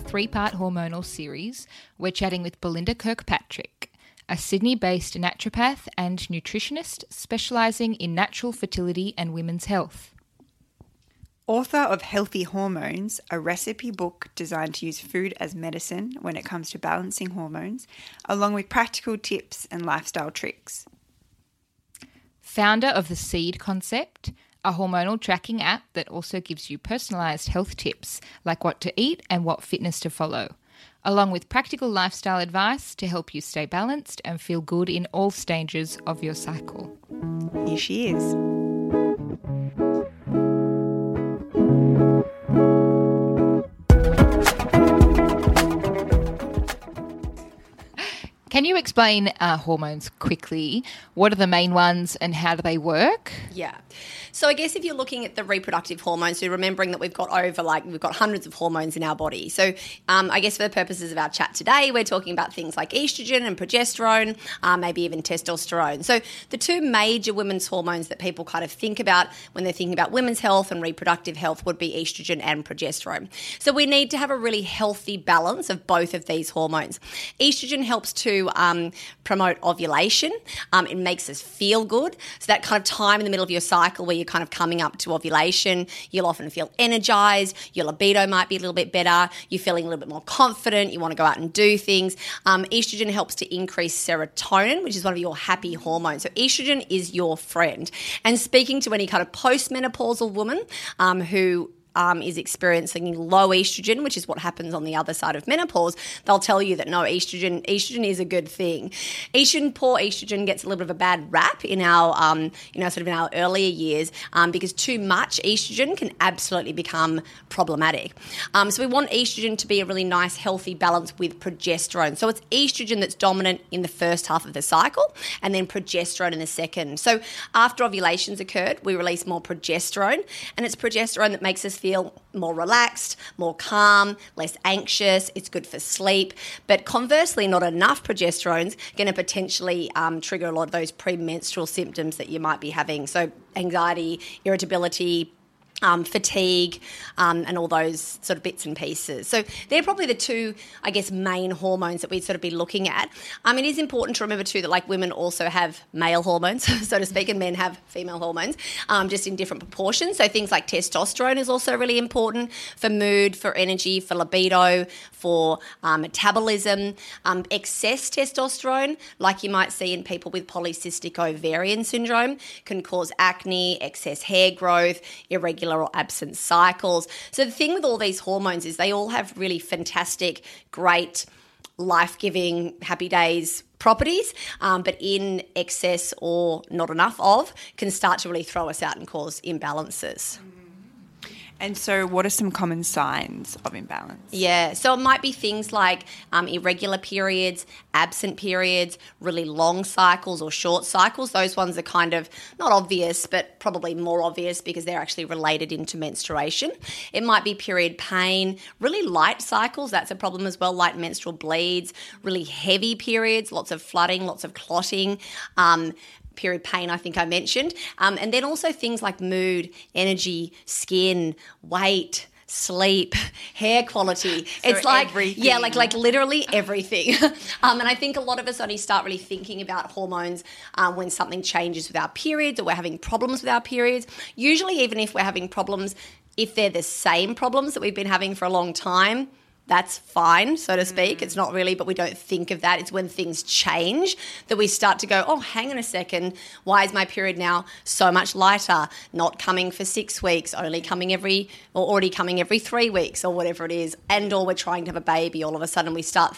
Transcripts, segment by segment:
three-part hormonal series, we're chatting with Belinda Kirkpatrick, a Sydney-based naturopath and nutritionist specialising in natural fertility and women's health. Author of Healthy Hormones, a recipe book designed to use food as medicine when it comes to balancing hormones, along with practical tips and lifestyle tricks. Founder of the Seed Concept, a hormonal tracking app that also gives you personalised health tips, like what to eat and what fitness to follow, along with practical lifestyle advice to help you stay balanced and feel good in all stages of your cycle. Here she is. Can you explain hormones quickly? What are the main ones and how do they work? Yeah. So I guess if you're looking at the reproductive hormones, we're remembering that we've got hundreds of hormones in our body. So I guess for the purposes of our chat today, we're talking about things like estrogen and progesterone, maybe even testosterone. So the two major women's hormones that people kind of think about when they're thinking about women's health and reproductive health would be estrogen and progesterone. So we need to have a really healthy balance of both of these hormones. Estrogen helps to promote ovulation. It makes us feel good. So that kind of time in the middle of your cycle where you're kind of coming up to ovulation, you'll often feel energized, your libido might be a little bit better, you're feeling a little bit more confident, you want to go out and do things. Estrogen helps to increase serotonin, which is one of your happy hormones. So estrogen is your friend. And speaking to any kind of postmenopausal woman who is experiencing low estrogen, which is what happens on the other side of menopause, they'll tell you that no, estrogen is a good thing. Poor estrogen gets a little bit of a bad rap in our in our earlier years because too much estrogen can absolutely become problematic. So we want estrogen to be a really nice, healthy balance with progesterone. So it's estrogen that's dominant in the first half of the cycle and then progesterone in the second. So after ovulation's occurred, we release more progesterone, and it's progesterone that makes us feel more relaxed, more calm, less anxious. It's good for sleep. But conversely, not enough progesterone is going to potentially trigger a lot of those premenstrual symptoms that you might be having. So anxiety, irritability, fatigue, and all those sort of bits and pieces. So they're probably the two, I guess, main hormones that we'd sort of be looking at. It is important to remember too that like women also have male hormones, so to speak, and men have female hormones, just in different proportions. So things like testosterone is also really important for mood, for energy, for libido, for metabolism. Excess testosterone, like you might see in people with polycystic ovarian syndrome, can cause acne, excess hair growth, irregular or absent cycles. So the thing with all these hormones is they all have really fantastic, great, life-giving, happy days properties, but in excess or not enough of can start to really throw us out and cause imbalances. And so what are some common signs of imbalance? Yeah, so it might be things like irregular periods, absent periods, really long cycles or short cycles. Those ones are kind of not obvious, but probably more obvious because they're actually related into menstruation. It might be period pain, really light cycles, that's a problem as well, light menstrual bleeds, really heavy periods, lots of flooding, lots of clotting, period pain, I think I mentioned, and then also things like mood, energy, skin, weight, sleep, hair quality. So it's like everything. Yeah, like literally everything. And I think a lot of us only start really thinking about hormones when something changes with our periods or we're having problems with our periods. Usually, even if we're having problems, if they're the same problems that we've been having for a long time, that's fine, so to speak. It's not really, but we don't think of that. It's when things change that we start to go, oh, hang on a second, why is my period now so much lighter, not coming for 6 weeks, only coming already coming every 3 weeks or whatever it is, and or we're trying to have a baby. All of a sudden we start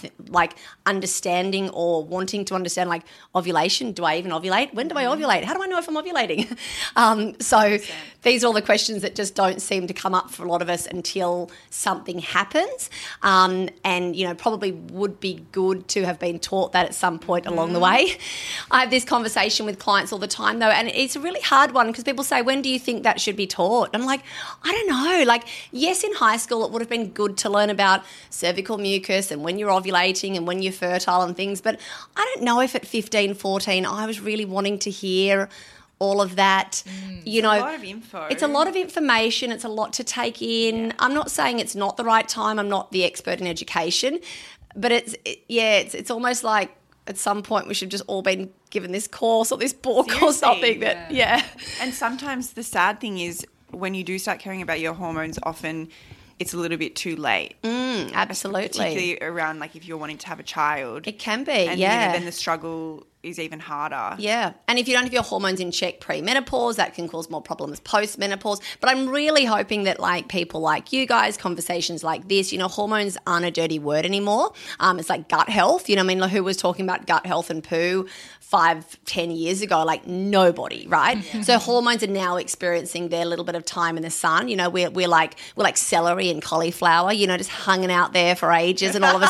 understanding or wanting to understand ovulation. Do I even ovulate? When do I ovulate? How do I know if I'm ovulating? So these are all the questions that just don't seem to come up for a lot of us until something happens. And, probably would be good to have been taught that at some point along the way. I have this conversation with clients all the time, though, and it's a really hard one because people say, when do you think that should be taught? I'm like, I don't know. Yes, in high school it would have been good to learn about cervical mucus and when you're ovulating and when you're fertile and things, but I don't know if at 15, 14 I was really wanting to hear all of that. You know, a lot of info. It's a lot of information. It's a lot to take in. Yeah. I'm not saying it's not the right time. I'm not the expert in education, but it's almost like at some point we should have just all been given this course or this book or something. That And sometimes the sad thing is when you do start caring about your hormones, often it's a little bit too late. Absolutely. Particularly around like if you're wanting to have a child. It can be, and then the struggle is even harder. Yeah. And if you don't have your hormones in check pre-menopause, that can cause more problems post-menopause. But I'm really hoping that like people like you guys, conversations like this, you know, hormones aren't a dirty word anymore. It's like gut health. You know what I mean? Like, who was talking about gut health and poo 5-10 years ago? Like nobody, right? Yeah. So hormones are now experiencing their little bit of time in the sun. You know, we're like celery and cauliflower, you know, just hanging out there for ages, and all of a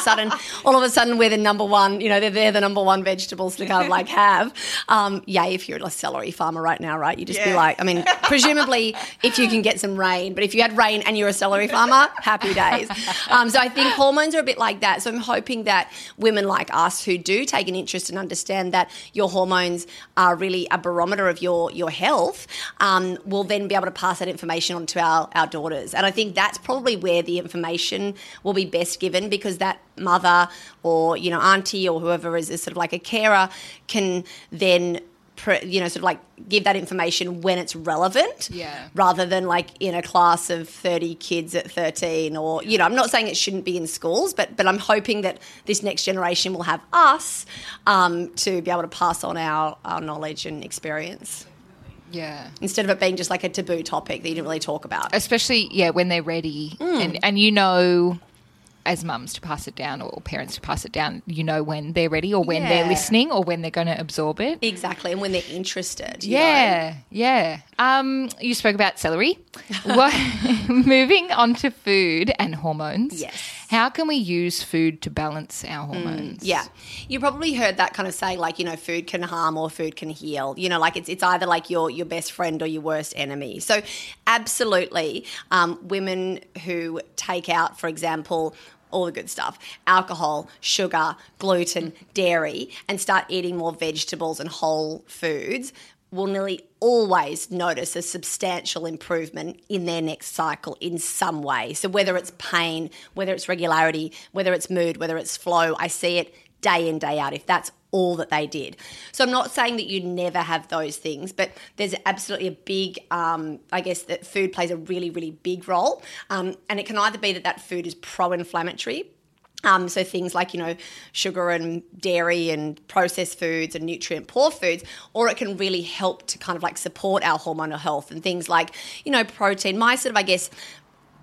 sudden we're the number one, you know, they're the number one vegetables to go. Like have yay if you're a celery farmer right now, right? You just be like, I mean, presumably if you can get some rain, but if you had rain and you're a celery farmer, happy days. So I think hormones are a bit like that. So I'm hoping that women like us who do take an interest and understand that your hormones are really a barometer of your health will then be able to pass that information on to our daughters. And I think that's probably where the information will be best given, because that mother or, you know, auntie or whoever is sort of like a carer can then, you know, sort of like give that information when it's relevant, rather than like in a class of 30 kids at 13 or, you know, I'm not saying it shouldn't be in schools, but I'm hoping that this next generation will have us to be able to pass on our knowledge and experience. Yeah. Instead of it being just like a taboo topic that you didn't really talk about. Especially, when they're ready and you know, as mums to pass it down or parents to pass it down, you know, when they're ready or when they're listening or when they're going to absorb it. Exactly, and when they're interested. You know. You spoke about celery. Moving on to food and hormones. Yes. How can we use food to balance our hormones? Yeah. You probably heard that kind of saying like, you know, food can harm or food can heal. You know, like it's either like your best friend or your worst enemy. So absolutely, women who take out, for example, all the good stuff, alcohol, sugar, gluten, dairy, and start eating more vegetables and whole foods will nearly always notice a substantial improvement in their next cycle in some way. So whether it's pain, whether it's regularity, whether it's mood, whether it's flow, I see it day in, day out, if that's all that they did. So I'm not saying that you never have those things, but there's absolutely a big, I guess that food plays a really, really big role. And it can either be that food is pro-inflammatory, so things like, you know, sugar and dairy and processed foods and nutrient-poor foods, or it can really help to kind of like support our hormonal health and things like, you know, protein. My sort of, I guess,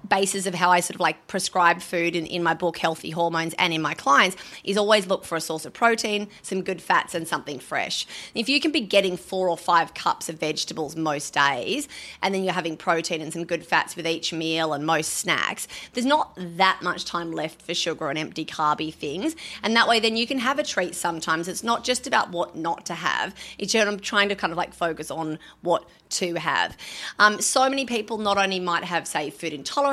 basis of how I sort of like prescribe food in my book, Healthy Hormones, and in my clients is always look for a source of protein, some good fats and something fresh. If you can be getting 4 or 5 cups of vegetables most days and then you're having protein and some good fats with each meal and most snacks, there's not that much time left for sugar and empty carby things. And that way then you can have a treat sometimes. It's not just about what not to have. It's just I'm trying to kind of like focus on what to have. So many people not only might have, say, food intolerances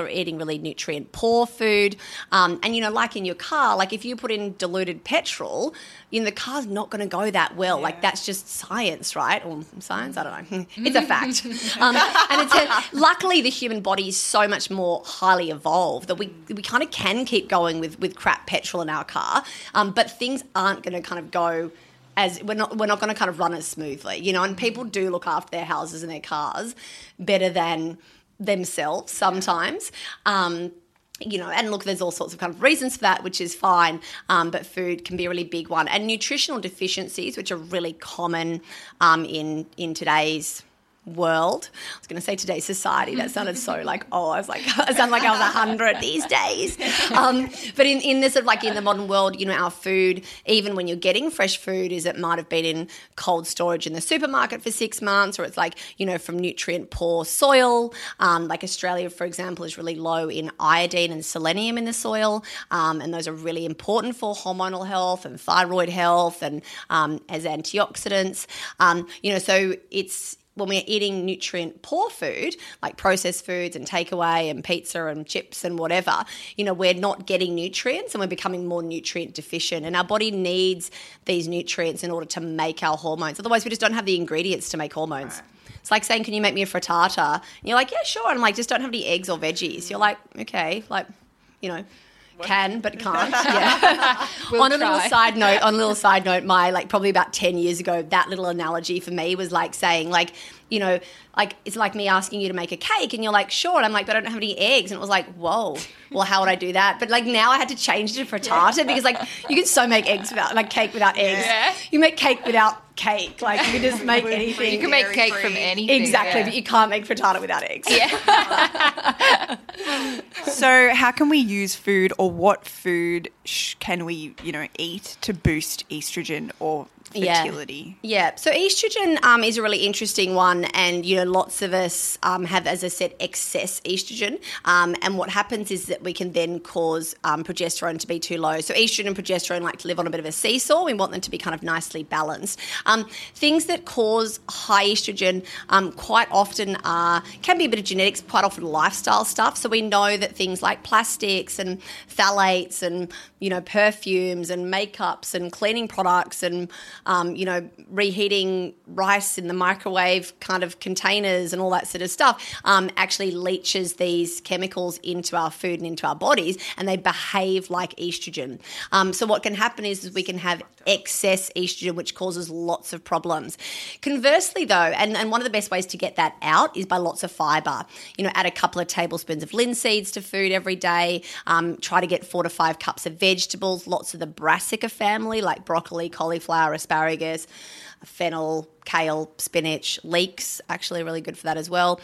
or eating really nutrient-poor food, and, you know, like in your car, like if you put in diluted petrol, you know, the car's not going to go that well. Yeah. Like that's just science, right? Or science, I don't know. It's a fact. And luckily the human body is so much more highly evolved that we kind of can keep going with crap petrol in our car, but things aren't going to kind of go as we're not going to kind of run as smoothly, you know, and people do look after their houses and their cars better than themselves sometimes. You know, and look, there's all sorts of kind of reasons for that, which is fine, but food can be a really big one. And nutritional deficiencies, which are really common in today's world. I was going to say today's society. That sounded so like, I sound like I was 100 these days. But in this sort of like in the modern world, you know, our food, even when you're getting fresh food, is it might have been in cold storage in the supermarket for 6 months, or it's like, you know, from nutrient poor soil. Like Australia, for example, is really low in iodine and selenium in the soil. And those are really important for hormonal health and thyroid health and as antioxidants. You know, so it's when we're eating nutrient-poor food, like processed foods and takeaway and pizza and chips and whatever, you know, we're not getting nutrients and we're becoming more nutrient deficient. And our body needs these nutrients in order to make our hormones. Otherwise, we just don't have the ingredients to make hormones. Right. It's like saying, can you make me a frittata? And you're like, yeah, sure. And I'm like, just don't have any eggs or veggies. You're like, okay, like, you know. Can but can't. Yeah. On a little side note, my probably about 10 years ago, that little analogy for me was like saying like, you know, like it's like me asking you to make a cake and you're like, sure. And I'm like, but I don't have any eggs. And it was like, whoa, well, how would I do that? But like now I had to change it to frittata because like you can so make eggs without like cake without eggs. Yeah. You make cake without cake. Like you can just make anything. You can make cake from anything. Exactly, yeah. But you can't make frittata without eggs. Yeah. So how can we use food or what food can we, you know, eat to boost estrogen or fertility? Yeah. So estrogen is a really interesting one, and you know, lots of us have, as I said, excess estrogen. And what happens is that we can then cause progesterone to be too low. So estrogen and progesterone like to live on a bit of a seesaw. We want them to be kind of nicely balanced. Things that cause high estrogen quite often can be a bit of genetics, quite often lifestyle stuff. So we know that things like plastics and phthalates and, you know, perfumes and makeups and cleaning products and you know, reheating rice in the microwave kind of containers and all that sort of stuff actually leaches these chemicals into our food and into our bodies, and they behave like estrogen. So what can happen is we can have excess estrogen, which causes lots of problems. Conversely, though, and one of the best ways to get that out is by lots of fibre. You know, add a couple of tablespoons of linseeds to food every day. Try to get 4 to 5 cups of vegetables, lots of the brassica family like broccoli, cauliflower, asparagus, fennel, kale, spinach, leeks, actually really good for that as well.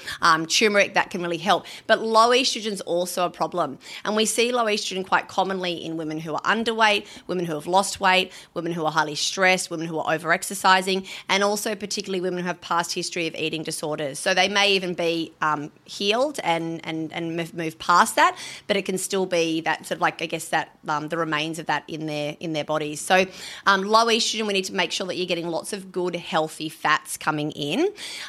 Turmeric, that can really help. But low estrogen is also a problem. And we see low estrogen quite commonly in women who are underweight, women who have lost weight, women who are highly stressed, women who are overexercising, and also particularly women who have past history of eating disorders. So they may even be healed and move past that, but it can still be that sort of like, I guess, that the remains of that in their bodies. So low estrogen, we need to make sure that you're getting lots of good, healthy fats coming in.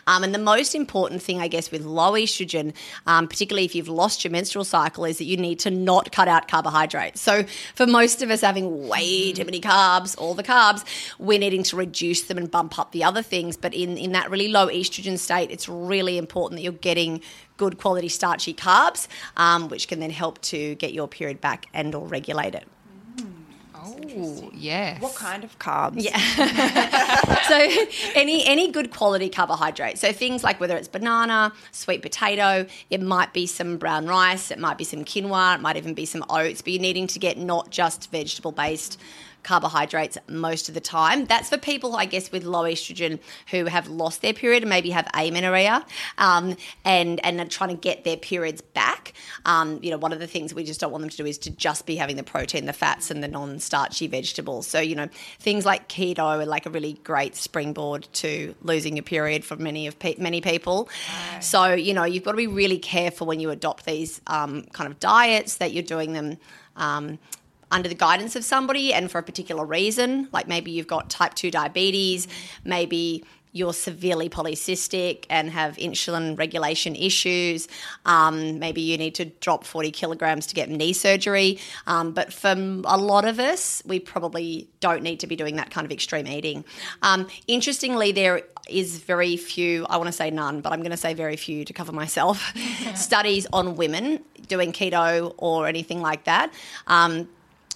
And the most important thing, I guess, with low estrogen, particularly if you've lost your menstrual cycle, is that you need to not cut out carbohydrates. So for most of us having way too many carbs, all the carbs, we're needing to reduce them and bump up the other things. But in that really low estrogen state, it's really important that you're getting good quality starchy carbs, which can then help to get your period back and or regulate it. Ooh, yes. What kind of carbs? Yeah. So any good quality carbohydrates. So things like whether it's banana, sweet potato, it might be some brown rice, it might be some quinoa, it might even be some oats, but you're needing to get not just vegetable-based carbohydrates most of the time. That's for people, I guess, with low estrogen who have lost their period and maybe have amenorrhea and are trying to get their periods back. You know, one of the things we just don't want them to do is to just be having the protein, the fats and the non-starchy vegetables. So, you know, things like keto are like a really great springboard to losing your period for many people. Wow. So, you know, you've got to be really careful when you adopt these kind of diets that you're doing them under the guidance of somebody and for a particular reason, like maybe you've got type 2 diabetes, maybe you're severely polycystic and have insulin regulation issues, maybe you need to drop 40 kilograms to get knee surgery. But for a lot of us, we probably don't need to be doing that kind of extreme eating. Interestingly, there is very few, I want to say none, but I'm going to say very few to cover myself, studies on women doing keto or anything like that.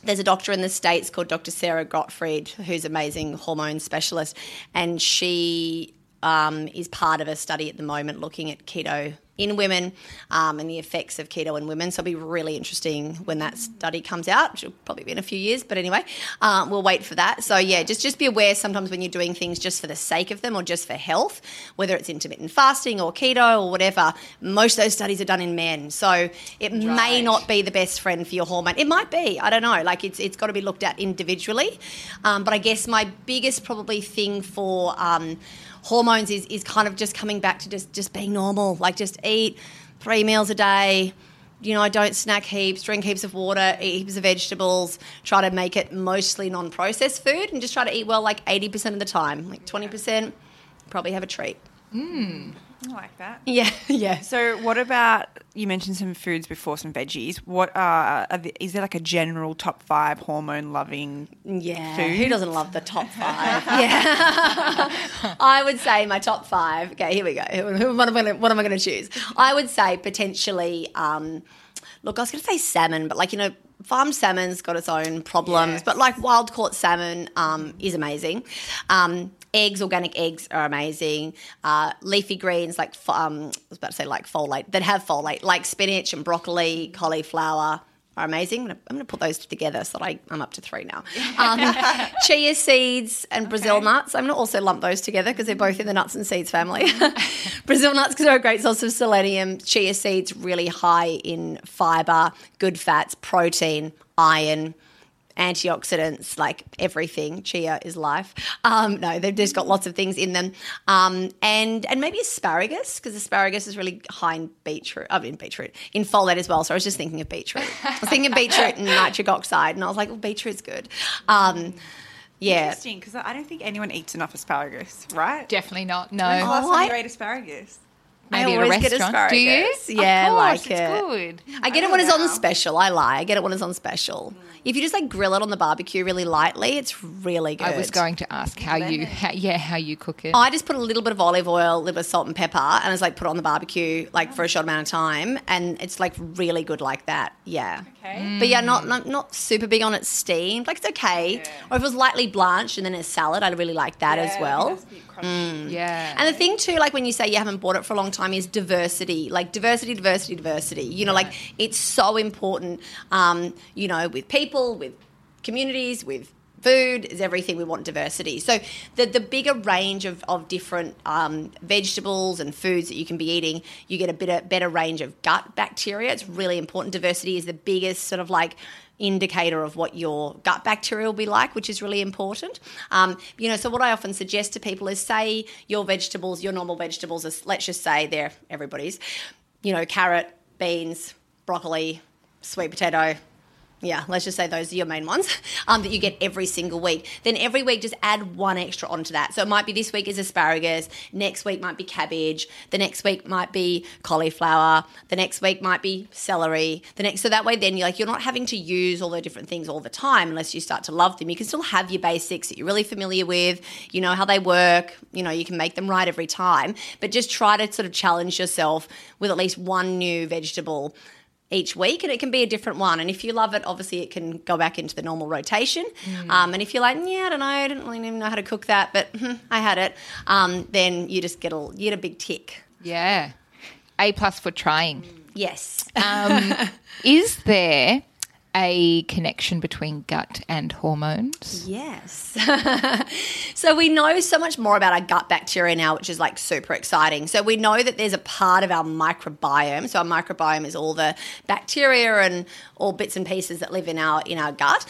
There's a doctor in the States called Dr. Sarah Gottfried, who's an amazing hormone specialist, and she is part of a study at the moment looking at keto in women and the effects of keto in women. So it'll be really interesting when that study comes out, which will probably be in a few years, but anyway, we'll wait for that. So yeah, just be aware sometimes when you're doing things just for the sake of them or just for health, whether it's intermittent fasting or keto or whatever, most of those studies are done in men. So it may not be the best friend for your hormone. It might be, I don't know, like it's got to be looked at individually. But I guess my biggest probably thing for hormones is kind of just coming back to just being normal, like just eat 3 meals a day, you know, don't snack heaps, drink heaps of water, eat heaps of vegetables, try to make it mostly non-processed food and just try to eat well like 80% of the time, like 20%, probably have a treat. I like that. Yeah, yeah. So what about, you mentioned some foods before, some veggies. What is there like a general top 5 hormone-loving food? Who doesn't love the top 5? I would say my top 5. Okay, here we go. What am I going to choose? I would say potentially, I was going to say salmon, but farm salmon's got its own problems, but wild-caught salmon is amazing. Eggs, organic eggs are amazing. Leafy greens folate, that have folate, like spinach and broccoli, cauliflower are amazing. I'm going to put those together so that I'm up to 3 now. Chia seeds and Brazil nuts. I'm going to also lump those together because they're both in the nuts and seeds family. Brazil nuts because they're a great source of selenium. Chia seeds really high in fibre, good fats, protein, iron, antioxidants, everything. Chia is life. They've just got lots of things in them. And maybe asparagus, because asparagus is really high in beetroot, in folate as well. So I was just thinking of beetroot. I was thinking of beetroot and nitric oxide, and I was like, beetroot's good. Interesting, because I don't think anyone eats enough asparagus, right? Definitely not, no. When's the last time you ate asparagus? Maybe I always get asparagus. Do you? Yeah, of course, it's good. I get it when it's on special. I lie. I get it when it's on special. If you just grill it on the barbecue really lightly, it's really good. I was going to ask how you cook it. I just put a little bit of olive oil, a little bit of salt and pepper, and I just put it on the barbecue for a short amount of time, and it's really good like that. Yeah. Okay. But not super big on it steamed. It's okay. Yeah. Or if it was lightly blanched and then a salad, I really like that as well. Yeah. And the thing too, when you say you haven't bought it for a long time, is diversity. Diversity. It's so important. With people, with communities, with food, is everything. We want diversity. So the bigger range of different vegetables and foods that you can be eating, you get a better range of gut bacteria. It's really important. Diversity is the biggest sort of indicator of what your gut bacteria will be like, which is really important. So what I often suggest to people is, say your normal vegetables are, let's just say they're everybody's, carrot, beans, broccoli, sweet potato. Yeah, let's just say those are your main ones that you get every single week. Then every week just add one extra onto that. So it might be this week is asparagus, next week might be cabbage, the next week might be cauliflower, the next week might be celery. So that way then you're not having to use all the different things all the time unless you start to love them. You can still have your basics that you're really familiar with, you know how they work, you can make them right every time, but just try to sort of challenge yourself with at least one new vegetable each week, and it can be a different one. And if you love it, obviously it can go back into the normal rotation. And if you're I don't know, I didn't really even know how to cook that, but I had it, then you just get a big tick. Yeah. A+ for trying. Yes. Is there a connection between gut and hormones? Yes. So we know so much more about our gut bacteria now, which is super exciting. So we know that there's a part of our microbiome. So our microbiome is all the bacteria and all bits and pieces that live in our gut.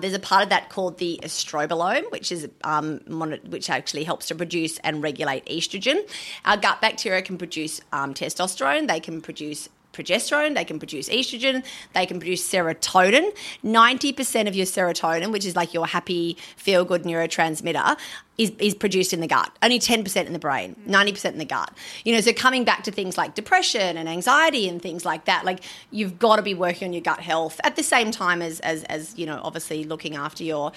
There's a part of that called the estrobolome, which actually helps to produce and regulate estrogen. Our gut bacteria can produce testosterone. They can produce progesterone, they can produce estrogen, they can produce serotonin. 90% of your serotonin, which is your happy, feel-good neurotransmitter, is produced in the gut. Only 10% in the brain, 90% in the gut. So coming back to things like depression and anxiety and things like that, you've got to be working on your gut health at the same time as obviously looking after your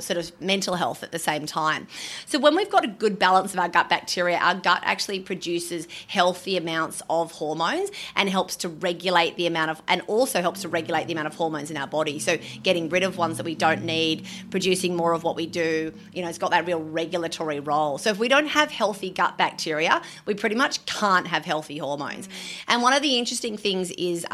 sort of mental health at the same time. So when we've got a good balance of our gut bacteria, our gut actually produces healthy amounts of hormones and helps to regulate the amount of hormones in our body. So getting rid of ones that we don't need, producing more of what we do, it's got that real regulatory role. So if we don't have healthy gut bacteria, we pretty much can't have healthy hormones. And one of the interesting things is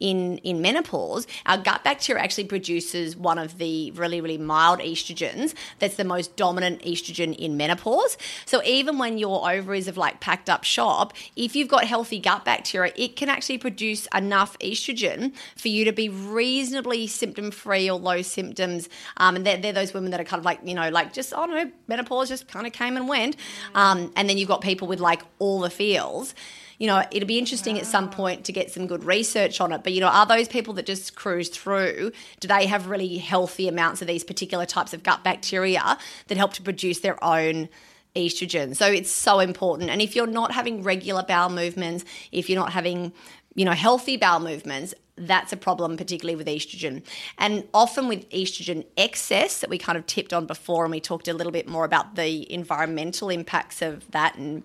in menopause, our gut bacteria actually produces one of the really, really mild estrogens that's the most dominant estrogen in menopause. So even when your ovaries have packed up shop, if you've got healthy gut bacteria, it can actually produce enough estrogen for you to be reasonably symptom-free or low symptoms. And they're those women that are kind of just, oh no, menopause just kind of came and went. And then you've got people with all the feels. It'll be interesting at some point to get some good research on it. But, are those people that just cruise through, do they have really healthy amounts of these particular types of gut bacteria that help to produce their own estrogen. So it's so important. And if you're not having regular bowel movements, if you're not having, you know, healthy bowel movements, that's a problem, particularly with estrogen. And often with estrogen excess that we kind of tipped on before, and we talked a little bit more about the environmental impacts of that and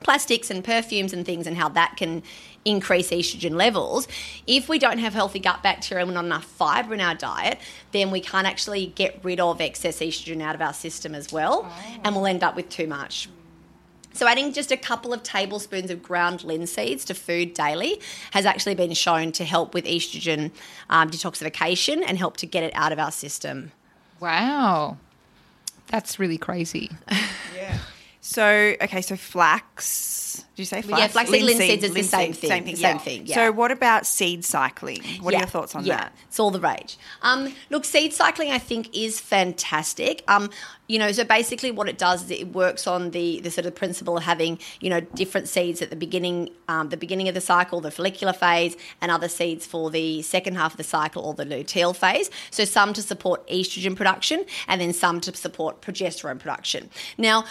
plastics and perfumes and things and how that can increase estrogen levels. If we don't have healthy gut bacteria and not enough fibre in our diet, then we can't actually get rid of excess estrogen out of our system as well, and we'll end up with too much. So adding just a couple of tablespoons of ground linseeds to food daily has actually been shown to help with estrogen detoxification and help to get it out of our system. Wow. That's really crazy. Yeah. So, okay, so flax, did you say flax? Yeah, flaxseed, linseeds is the same thing. Same thing. Yeah. So what about seed cycling? What are your thoughts on that? It's all the rage. Look, seed cycling I think is fantastic. You know, so basically what it does is it works on the sort of principle of having, you know, different seeds at the beginning of the cycle, the follicular phase, and other seeds for the second half of the cycle or the luteal phase. So some to support estrogen production and then some to support progesterone production. Now,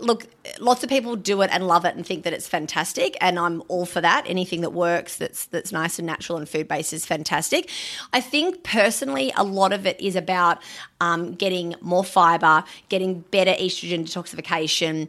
look, lots of people do it and love it and think that it's fantastic, and I'm all for that. Anything that works, that's nice and natural and food-based is fantastic. I think personally a lot of it is about getting more fibre, getting better estrogen detoxification,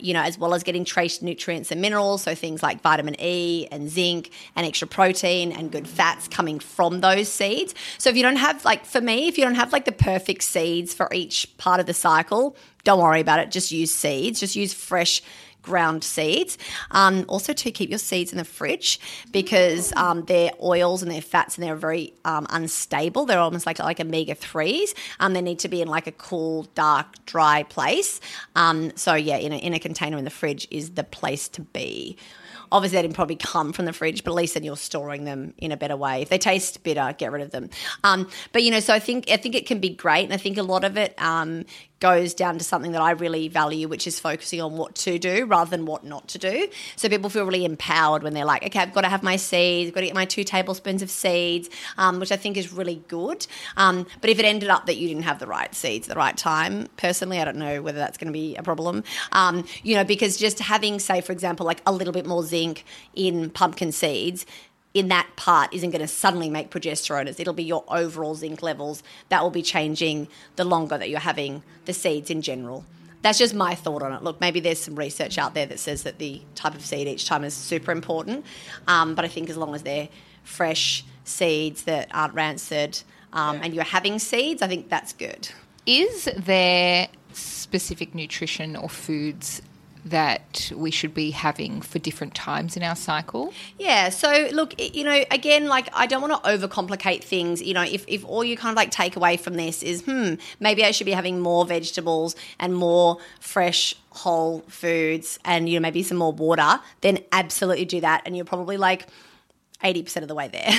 you know, as well as getting trace nutrients and minerals, so things like vitamin E and zinc and extra protein and good fats coming from those seeds. So if you don't have, like for me, if you don't have like the perfect seeds for each part of the cycle, don't worry about it. Just use seeds. Just use fresh ground seeds. Also, to keep your seeds in the fridge because their oils and their fats and they're very unstable. They're almost like omega-3s. They need to be in like a cool, dark, dry place. So, yeah, in a container in the fridge is the place to be. Obviously, they didn't probably come from the fridge, but at least then you're storing them in a better way. If they taste bitter, get rid of them. But, you know, so I think it can be great, and I think a lot of it goes down to something that I really value, which is focusing on what to do rather than what not to do. So people feel really empowered when they're like, okay, I've got to have my seeds, I've got to get my 2 tablespoons of seeds, which I think is really good. But if it ended up that you didn't have the right seeds at the right time, personally, I don't know whether that's going to be a problem, you know, because just having, say, for example, like a little bit more zinc in pumpkin seeds in that part isn't going to suddenly make progesterone. It'll be your overall zinc levels that will be changing the longer that you're having the seeds in general. That's just my thought on it. Look, maybe there's some research out there that says that the type of seed each time is super important, but I think as long as they're fresh seeds that aren't rancid and you're having seeds, I think that's good. Is there specific nutrition or foods that we should be having for different times in our cycle? Yeah, so look, you know, again, like I don't want to overcomplicate things. You know, if all you kind of like take away from this is, maybe I should be having more vegetables and more fresh whole foods and, you know, maybe some more water, then absolutely do that, and you're probably like 80% of the way there.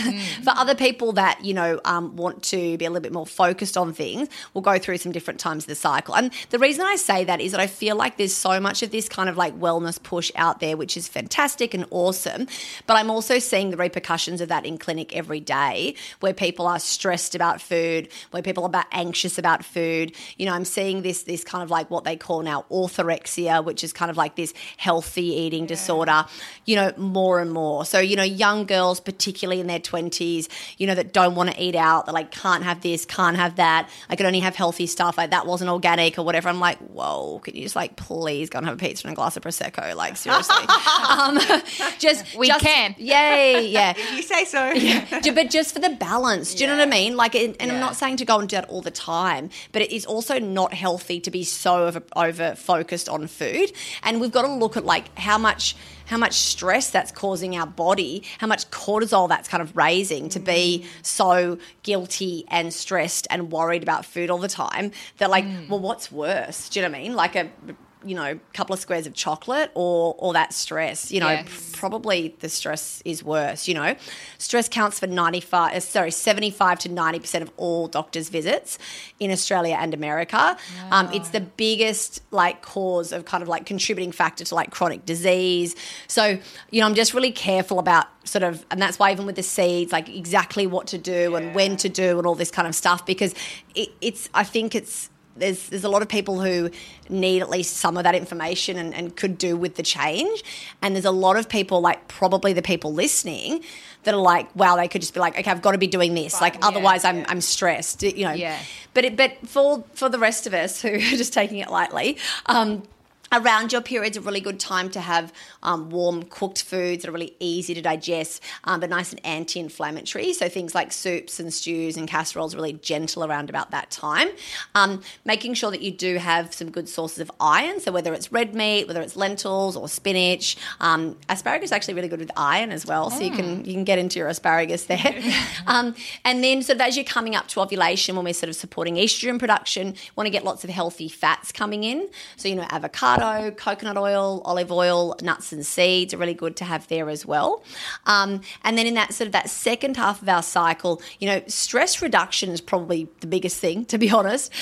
For other people that, you know, want to be a little bit more focused on things, we'll go through some different times of the cycle. And the reason I say that is that I feel like there's so much of this kind of like wellness push out there, which is fantastic and awesome, but I'm also seeing the repercussions of that in clinic every day, where people are stressed about food, where people are anxious about food. You know, I'm seeing this kind of like what they call now orthorexia, which is kind of like this healthy eating disorder, you know, more and more. So, you know, young girls, particularly in their 20s, you know, that don't want to eat out, that like can't have this, can't have that, I could only have healthy stuff, like that wasn't organic or whatever. I'm like, whoa, can you just like please go and have a pizza and a glass of Prosecco? Like, seriously. We can. Yay, yeah. You say so. Yeah. But just for the balance, do you know what I mean? Like, and I'm not saying to go and do that all the time, but it is also not healthy to be so over-focused on food. And we've got to look at like how much stress that's causing our body, how much cortisol that's kind of raising to be so guilty and stressed and worried about food all the time. They're like, well, what's worse? Do you know what I mean? Like a, you know, couple of squares of chocolate or all that stress, you know, probably the stress is worse, you know. Stress counts for 75 to 90% of all doctors' visits in Australia and America. Wow. It's the biggest like cause of kind of like contributing factor to like chronic disease. So, you know, I'm just really careful about sort of, and that's why even with the seeds, like exactly what to do and when to do and all this kind of stuff, because I think it's there's a lot of people who need at least some of that information and could do with the change. And there's a lot of people, like probably the people listening, that are like, wow, they could just be like, okay, I've got to be doing this. Fine, like otherwise I'm stressed, you know. Yeah. But for the rest of us who are just taking it lightly, around your period's a really good time to have warm cooked foods that are really easy to digest, but nice and anti-inflammatory. So things like soups and stews and casseroles are really gentle around about that time. Making sure that you do have some good sources of iron. So whether it's red meat, whether it's lentils or spinach, asparagus is actually really good with iron as well. So you can get into your asparagus there. And then sort of as you're coming up to ovulation, when we're sort of supporting estrogen production, you want to get lots of healthy fats coming in. So, you know, avocado, coconut oil, olive oil, nuts and seeds are really good to have there as well. And then in that sort of that second half of our cycle, you know, stress reduction is probably the biggest thing, to be honest.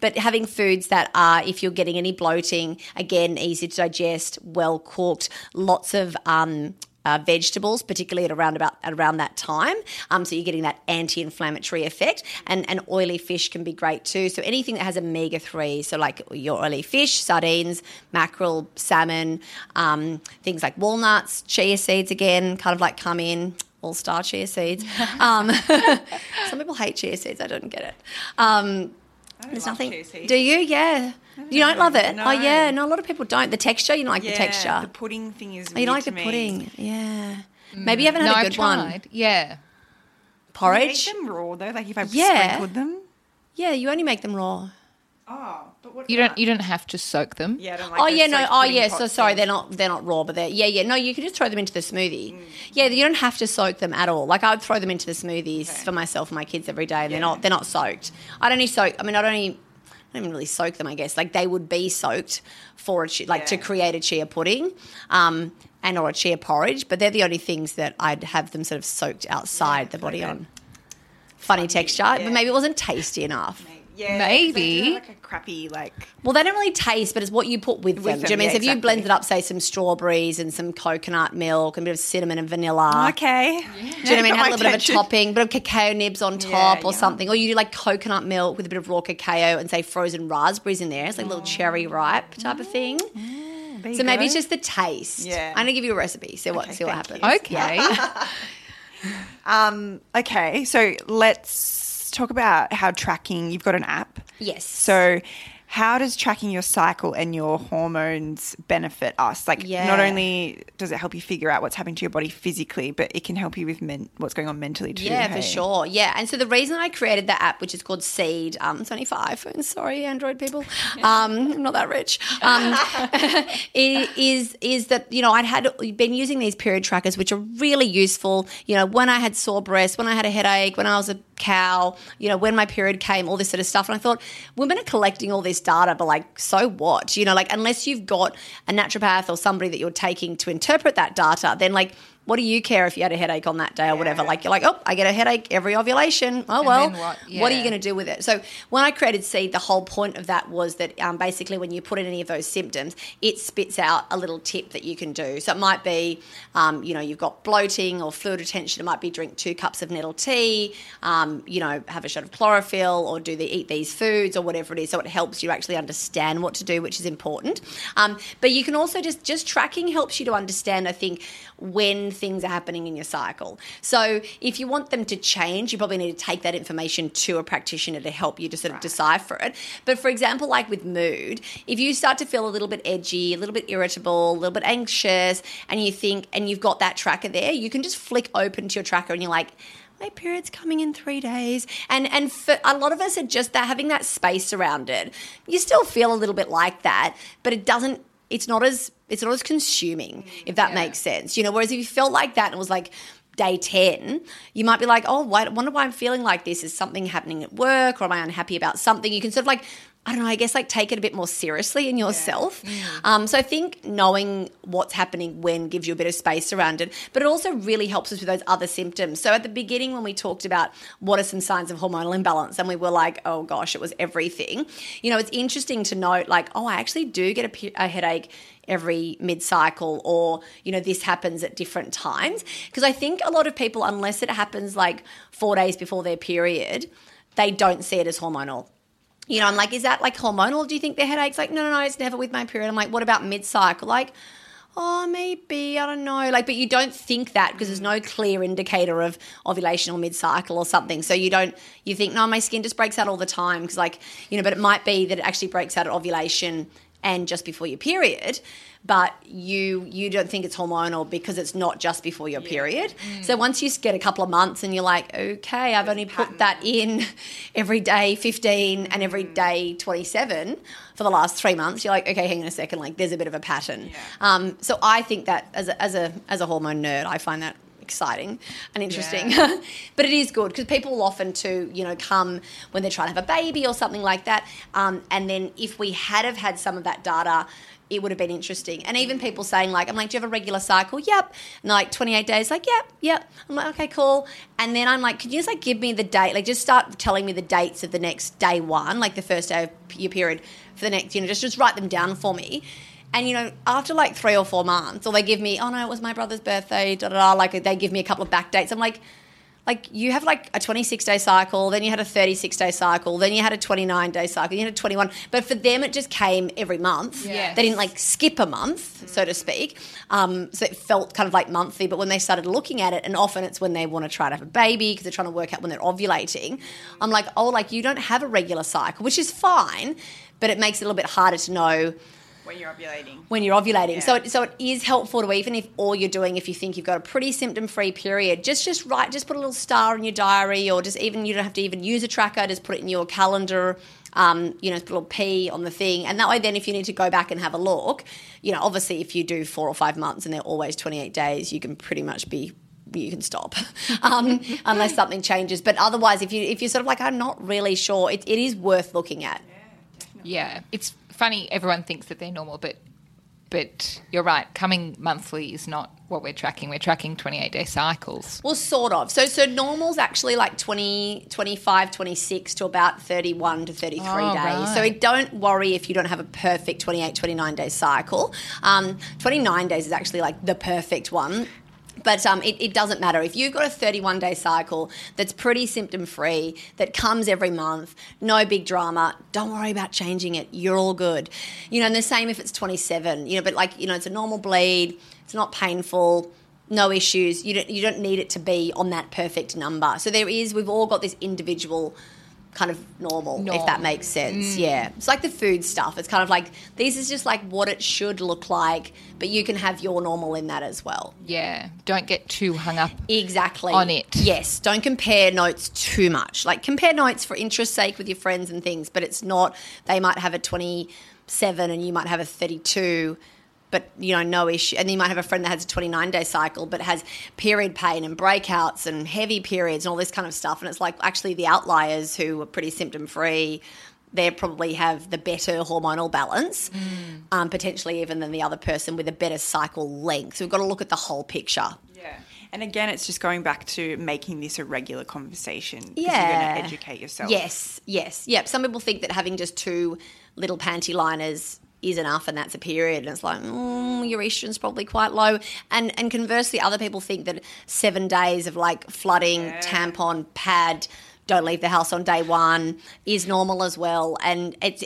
But having foods that are, if you're getting any bloating, again, easy to digest, well cooked, lots of vegetables, particularly at around that time. So you're getting that anti-inflammatory effect, and oily fish can be great too. So anything that has omega-3, so like your oily fish, sardines, mackerel, salmon, things like walnuts, chia seeds again, kind of like come in. All-star chia seeds. Some people hate chia seeds. I don't get it. I don't love chia seeds. Do you? Yeah. You don't love it? No. Oh, yeah. No, a lot of people don't. The texture, you don't like the texture. Yeah, the pudding thing is weird. Oh, you don't like the pudding. Yeah. Maybe you haven't had a good one. Yeah. Porridge? Can you make them raw, though? Like if I've sprinkled them? Yeah, you only make them raw. Oh, but what you don't have to soak them. Yeah, I don't like those, so sorry, they're not raw, but no, you can just throw them into the smoothie. Mm. Yeah, you don't have to soak them at all. Like I would throw them into the smoothies for myself and my kids every day, and they're not soaked. I don't even really soak them, I guess. Like they would be soaked for to create a chia pudding and or a chia porridge, but they're the only things that I'd have them sort of soaked outside the body on. Funny texture, but maybe it wasn't tasty enough. Yeah, maybe like a crappy Well, they don't really taste, but it's what you put with them. Do you mean? So if you blended up, say, some strawberries and some coconut milk and a bit of cinnamon and vanilla. Okay. Yeah. Do you know what I mean? Have a little bit of a topping, a bit of cacao nibs on top or something. Or you do like coconut milk with a bit of raw cacao and say frozen raspberries in there. It's like a little cherry ripe type of thing. So maybe it's just the taste. Yeah. I'm gonna give you a recipe. See what happens. You. Okay. Yeah. Okay. So let's talk about how tracking, you've got an app. Yes. So how does tracking your cycle and your hormones benefit us? Not only does it help you figure out what's happening to your body physically, but it can help you with what's going on mentally too. Yeah, for sure. Yeah. And so the reason I created that app, which is called Seed, it's only $5. Sorry, Android people. I'm not that rich. It is that, you know, I'd been using these period trackers, which are really useful. You know, when I had sore breasts, when I had a headache, when I was a cow, you know, when my period came, all this sort of stuff. And I thought, women are collecting all this data, but like, so what? You know, like, unless you've got a naturopath or somebody that you're taking to interpret that data, then like, what do you care if you had a headache on that day or whatever? Like, you're like, oh, I get a headache every ovulation. Oh, well, what are you going to do with it? So when I created Seed, the whole point of that was that basically when you put in any of those symptoms, it spits out a little tip that you can do. So it might be, you know, you've got bloating or fluid retention. It might be drink 2 cups of nettle tea, you know, have a shot of chlorophyll or eat these foods or whatever it is. So it helps you actually understand what to do, which is important. But you can also just tracking helps you to understand, I think, when things are happening in your cycle. So if you want them to change, you probably need to take that information to a practitioner to help you to sort of decipher it. But for example, like with mood, if you start to feel a little bit edgy, a little bit irritable, a little bit anxious, and you think, and you've got that tracker there, you can just flick open to your tracker and you're like, my period's coming in 3 days. And for a lot of us are just that, having that space around it. You still feel a little bit like that, but it's not as consuming, if that makes sense. You know, whereas if you felt like that and it was like day 10, you might be like, oh, I wonder why I'm feeling like this. Is something happening at work, or am I unhappy about something? You can sort of like, I don't know, I guess like take it a bit more seriously in yourself. Yeah. So I think knowing what's happening when gives you a bit of space around it, but it also really helps us with those other symptoms. So at the beginning when we talked about what are some signs of hormonal imbalance, and we were like, oh gosh, it was everything. You know, it's interesting to note like, oh, I actually do get a headache every mid-cycle, or, you know, this happens at different times. Because I think a lot of people, unless it happens like 4 days before their period, they don't see it as hormonal. you know, I'm like, is that like hormonal? Do you think the headache's? Like, no, it's never with my period. I'm like, what about mid-cycle? Like, oh, maybe, I don't know. Like, but you don't think that because there's no clear indicator of ovulation or mid-cycle or something. So you think, no, my skin just breaks out all the time because, like, you know, but it might be that it actually breaks out at ovulation and just before your period, but you don't think it's hormonal because it's not just before your period. Mm. So once you get a couple of months and you're like, okay, I've only put that in every day 15 and every day 27 for the last 3 months, you're like, okay, hang on a second, like there's a bit of a pattern. Yeah. So I think that as a hormone nerd, I find that exciting and interesting. Yeah. But it is good because people often too, you know, come when they're trying to have a baby or something like that. And then if we had some of that data, it would have been interesting. And even people saying like, I'm like, do you have a regular cycle? Yep. And like 28 days, like, yep. I'm like, okay, cool. And then I'm like, could you just like give me the date? Like just start telling me the dates of the next day one, like the first day of your period for the next, you know, just write them down for me. And, you know, after like 3 or 4 months, or they give me, oh, no, it was my brother's birthday, like they give me a couple of back dates. I'm like you have like a 26-day cycle, then you had a 36-day cycle, then you had a 29-day cycle, you had a 21. But for them it just came every month. Yes. They didn't like skip a month, so to speak. So it felt kind of like monthly. But when they started looking at it, and often it's when they want to try to have a baby because they're trying to work out when they're ovulating, I'm like, oh, like you don't have a regular cycle, which is fine, but it makes it a little bit harder to know When you're ovulating. Yeah. So it is helpful to, even if all you're doing, if you think you've got a pretty symptom-free period, just put a little star in your diary, or just even, you don't have to even use a tracker, just put it in your calendar, you know, put a little P on the thing. And that way then if you need to go back and have a look, you know, obviously if you do 4 or 5 months and they're always 28 days, you can pretty much you can stop unless something changes. But otherwise, if you're sort of like, I'm not really sure, it is worth looking at. Yeah, definitely. Yeah, it's funny, everyone thinks that they're normal, but you're right, coming monthly is not what we're tracking. We're tracking 28-day cycles. Well, sort of. So normal's actually like 20, 25, 26 to about 31 to 33 days. Right. So don't worry if you don't have a perfect 28, 29-day cycle. 29 days is actually like the perfect one. But it doesn't matter. If you've got a 31-day cycle that's pretty symptom-free, that comes every month, no big drama, don't worry about changing it. You're all good. You know, and the same if it's 27, you know, but like, you know, it's a normal bleed, it's not painful, no issues. You don't need it to be on that perfect number. So we've all got this individual kind of normal, if that makes sense. Yeah. It's like the food stuff. It's kind of like, this is just like what it should look like, but you can have your normal in that as well. Yeah. Don't get too hung up on it. Yes. Don't compare notes too much. Like compare notes for interest's sake with your friends and things, but it's not, they might have a 27 and you might have a 32, but, you know, no issue. And you might have a friend that has a 29-day cycle but has period pain and breakouts and heavy periods and all this kind of stuff. And it's like, actually the outliers who are pretty symptom-free, they probably have the better hormonal balance, potentially even than the other person with a better cycle length. So we've got to look at the whole picture. Yeah. And again, it's just going back to making this a regular conversation because you're going to educate yourself. Yes. Yep. Some people think that having just two little panty liners is enough and that's a period, and it's like, your estrogen's probably quite low. And conversely, other people think that 7 days of like flooding, tampon, pad, don't leave the house on day one is normal as well. And it's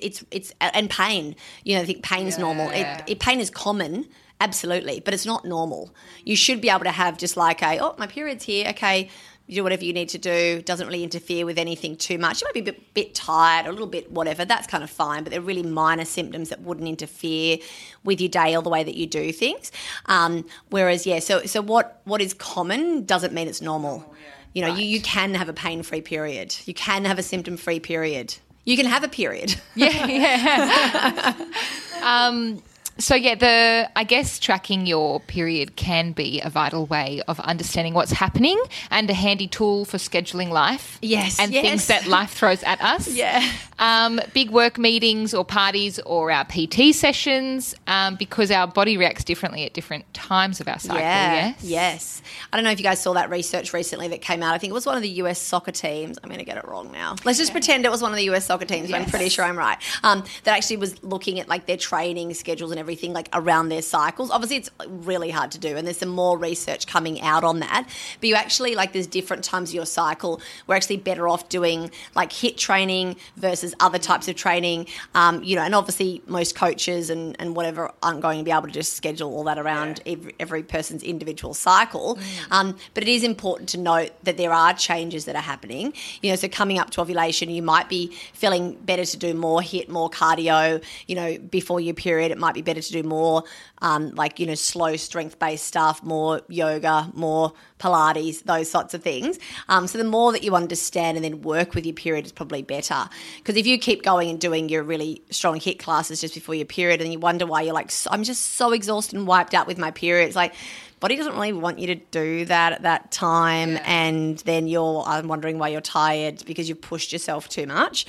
and pain. You know, I think pain's normal. Pain is common, absolutely, but it's not normal. You should be able to have just like my period's here, okay, you do whatever you need to do. It doesn't really interfere with anything too much. You might be a bit tired, a little bit whatever. That's kind of fine, but they're really minor symptoms that wouldn't interfere with your day or the way that you do things. Whereas, so what is common doesn't mean it's normal. Oh, yeah. You know, you can have a pain-free period. You can have a symptom-free period. You can have a period. I guess tracking your period can be a vital way of understanding what's happening and a handy tool for scheduling life. Yes, and things that life throws at us. Yeah. Big work meetings or parties or our PT sessions, because our body reacts differently at different times of our cycle. Yeah. Yes. I don't know if you guys saw that research recently that came out. I think it was one of the US soccer teams. I'm going to get it wrong now. Let's just pretend it was one of the US soccer teams, but I'm pretty sure I'm right. That actually was looking at like their training schedules and everything. everything like around their cycles. Obviously, it's really hard to do, and there's some more research coming out on that. But you actually, like, there's different times of your cycle. We're actually better off doing like HIIT training versus other types of training, you know. And obviously, most coaches and whatever aren't going to be able to just schedule all that around every person's individual cycle. But it is important to note that there are changes that are happening. You know, so coming up to ovulation, you might be feeling better to do more HIIT, more cardio. You know, before your period, it might be better to do more like, you know, slow strength-based stuff, more yoga, more Pilates, those sorts of things. So the more that you understand and then work with your period is probably better. Because if you keep going and doing your really strong HIIT classes just before your period and you wonder why you're like, I'm just so exhausted and wiped out with my period, it's like, body doesn't really want you to do that at that time, and then you're wondering why you're tired because you've pushed yourself too much.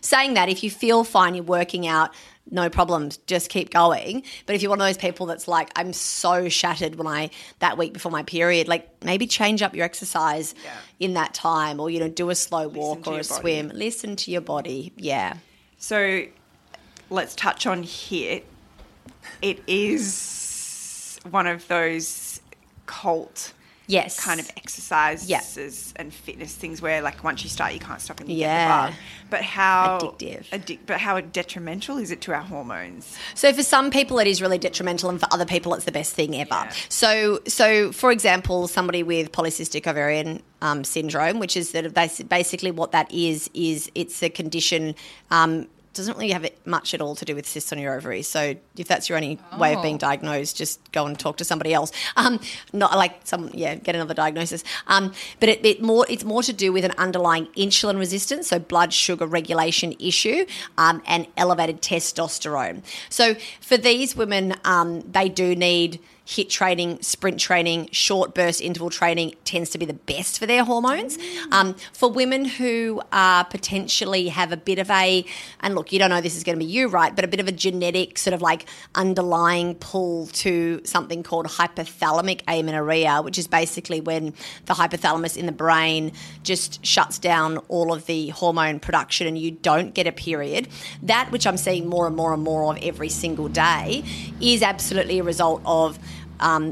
Saying that, if you feel fine, you're working out, no problems, just keep going. But if you're one of those people that's like, I'm so shattered when that week before my period, like maybe change up your exercise in that time, or, you know, do a slow walk or a swim. Listen to your body, So let's touch on HIIT. It is one of those cult kind of exercises and fitness things where, like, once you start, you can't stop and get the bar. But how addictive. But how detrimental is it to our hormones? So for some people it is really detrimental, and for other people it's the best thing ever. So for example, somebody with polycystic ovarian syndrome, which is sort of basically what that is it's a condition doesn't really have much at all to do with cysts on your ovaries. So if that's your only way of being diagnosed, just go and talk to somebody else. Not like get another diagnosis. But it's more to do with an underlying insulin resistance, so blood sugar regulation issue, and elevated testosterone. So for these women, they do need HIIT training, sprint training, short burst interval training tends to be the best for their hormones. For women who potentially have a bit of and look, you don't know this is going to be you, right, but a bit of a genetic sort of like underlying pull to something called hypothalamic amenorrhea, which is basically when the hypothalamus in the brain just shuts down all of the hormone production and you don't get a period. That, which I'm seeing more and more and more of every single day, is absolutely a result of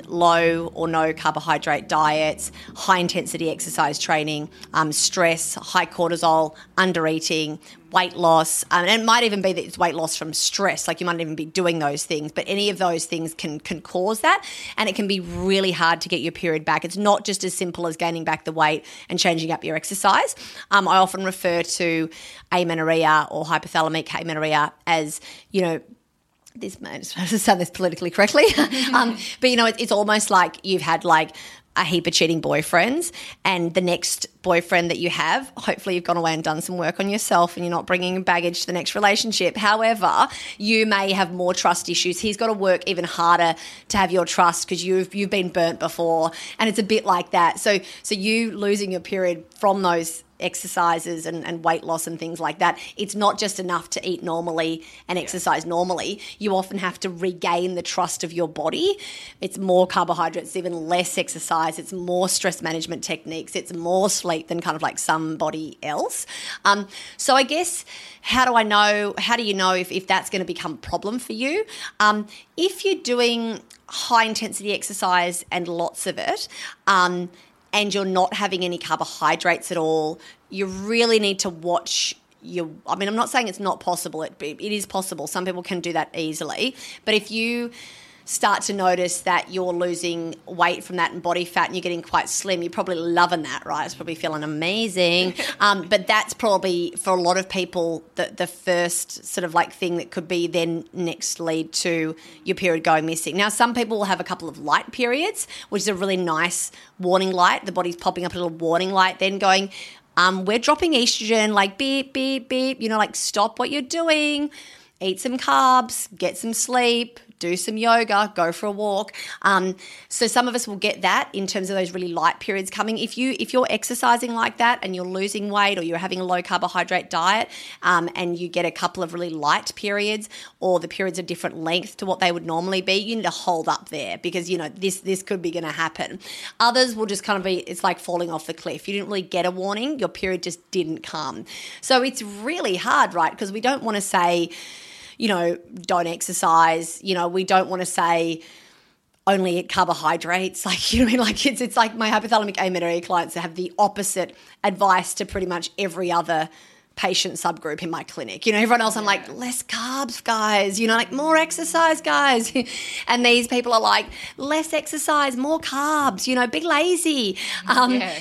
low or no carbohydrate diets, high intensity exercise training, stress, high cortisol, under eating, weight loss, and it might even be that it's weight loss from stress, like you might not even be doing those things, but any of those things can cause that, and it can be really hard to get your period back. It's not just as simple as gaining back the weight and changing up your exercise. I often refer to amenorrhea or hypothalamic amenorrhea as, you know, this might sound this politically correctly, but, you know, it's almost like you've had like a heap of cheating boyfriends, and the next boyfriend that you have, hopefully you've gone away and done some work on yourself and you're not bringing baggage to the next relationship. However, you may have more trust issues. He's got to work even harder to have your trust because you've been burnt before, and it's a bit like that. So you losing your period from those exercises and weight loss and things like that, it's not just enough to eat normally and exercise normally. You often have to regain the trust of your body. It's more carbohydrates, even less exercise. It's more stress management techniques. It's more sleep than kind of like somebody else. So I guess how do you know if that's going to become a problem for you? If you're doing high intensity exercise and lots of it, and you're not having any carbohydrates at all, you really need to watch I mean, I'm not saying it's not possible. It is possible. Some people can do that easily. But if you start to notice that you're losing weight from that and body fat and you're getting quite slim, you're probably loving that, right? It's probably feeling amazing. But that's probably, for a lot of people, the first sort of like thing that could be then next lead to your period going missing. Now, some people will have a couple of light periods, which is a really nice warning light. The body's popping up a little warning light then going, we're dropping estrogen, like beep, beep, beep, you know, like stop what you're doing, eat some carbs, get some sleep, do some yoga, go for a walk. So some of us will get that in terms of those really light periods coming. If you're exercising like that and you're losing weight, or you're having a low carbohydrate diet, and you get a couple of really light periods, or the periods of different length to what they would normally be, you need to hold up there because, you know, this could be going to happen. Others will just kind of be, it's like falling off the cliff. You didn't really get a warning. Your period just didn't come. So it's really hard, right? Because we don't want to say, you know, don't exercise. You know, we don't want to say only eat carbohydrates. Like, you know what I mean? Like it's like my hypothalamic amenorrhea clients have the opposite advice to pretty much every other patient subgroup in my clinic. You know, everyone else I'm like, less carbs, guys, you know, like more exercise, guys. And these people are like, less exercise, more carbs, you know, be lazy,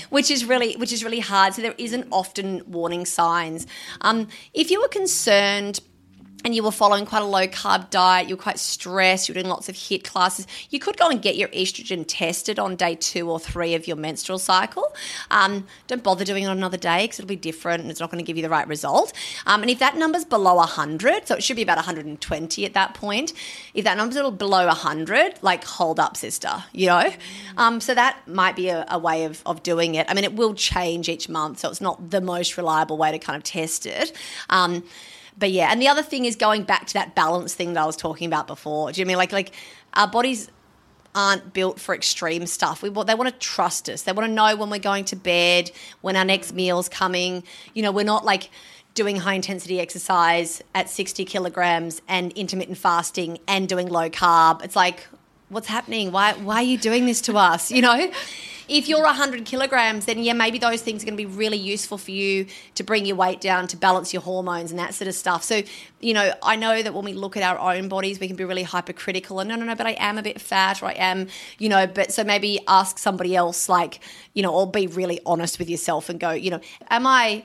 which is really hard. So there isn't often warning signs. If you were concerned and you were following quite a low-carb diet, you were quite stressed, you were doing lots of HIIT classes, you could go and get your estrogen tested on day 2 or 3 of your menstrual cycle. Don't bother doing it on another day because it'll be different and it's not going to give you the right result. And if that number's below 100, so it should be about 120 at that point, if that number's a little below 100, like hold up, sister, you know. So that might be a way of doing it. I mean, it will change each month, so it's not the most reliable way to kind of test it. But yeah, and the other thing is going back to that balance thing that I was talking about before. Do you know what I mean? Like our bodies aren't built for extreme stuff. They want to trust us. They want to know when we're going to bed, when our next meal's coming. You know, we're not like doing high-intensity exercise at 60 kilograms and intermittent fasting and doing low-carb. It's like, what's happening? Why are you doing this to us, you know? If you're 100 kilograms, then, yeah, maybe those things are going to be really useful for you to bring your weight down, to balance your hormones and that sort of stuff. So, you know, I know that when we look at our own bodies, we can be really hypercritical and no, but I am a bit fat, or I am, you know, but so maybe ask somebody else, like, you know, or be really honest with yourself and go, you know, am I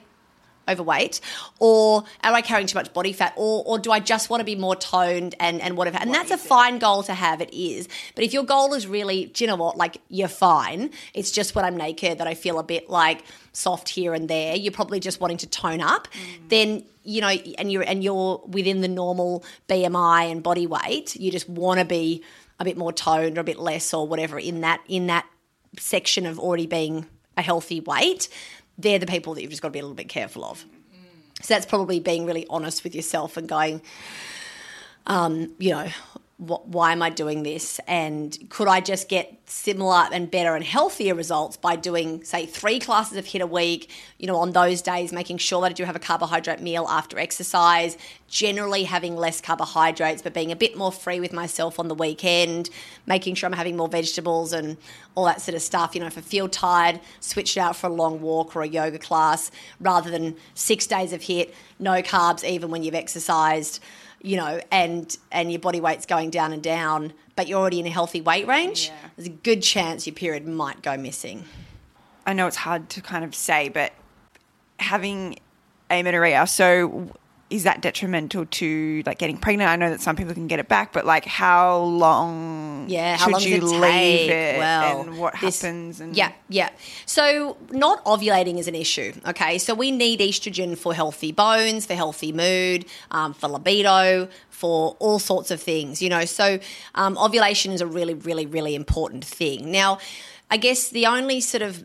overweight, or am I carrying too much body fat, or do I just want to be more toned and whatever? And that's a fine goal to have, it is. But if your goal is really, do you know what, like you're fine, it's just when I'm naked that I feel a bit like soft here and there, you're probably just wanting to tone up, then, you know, and you're within the normal BMI and body weight, you just want to be a bit more toned or a bit less or whatever in that section of already being a healthy weight. They're the people that you've just got to be a little bit careful of. So that's probably being really honest with yourself and going, you know, why am I doing this? And could I just get similar and better and healthier results by doing, say, 3 classes of HIIT a week, you know, on those days, making sure that I do have a carbohydrate meal after exercise, generally having less carbohydrates but being a bit more free with myself on the weekend, making sure I'm having more vegetables and all that sort of stuff. You know, if I feel tired, switch it out for a long walk or a yoga class rather than 6 days of HIIT, no carbs even when you've exercised, you know, and your body weight's going down and down, but you're already in a healthy weight range, there's a good chance your period might go missing. I know it's hard to kind of say, but having amenorrhea, so is that detrimental to, like, getting pregnant? I know that some people can get it back, but, like, how long should you leave it? Well, and what happens? So not ovulating is an issue, okay? So we need estrogen for healthy bones, for healthy mood, for libido, for all sorts of things, you know. So ovulation is a really, really, really important thing. Now, I guess the only sort of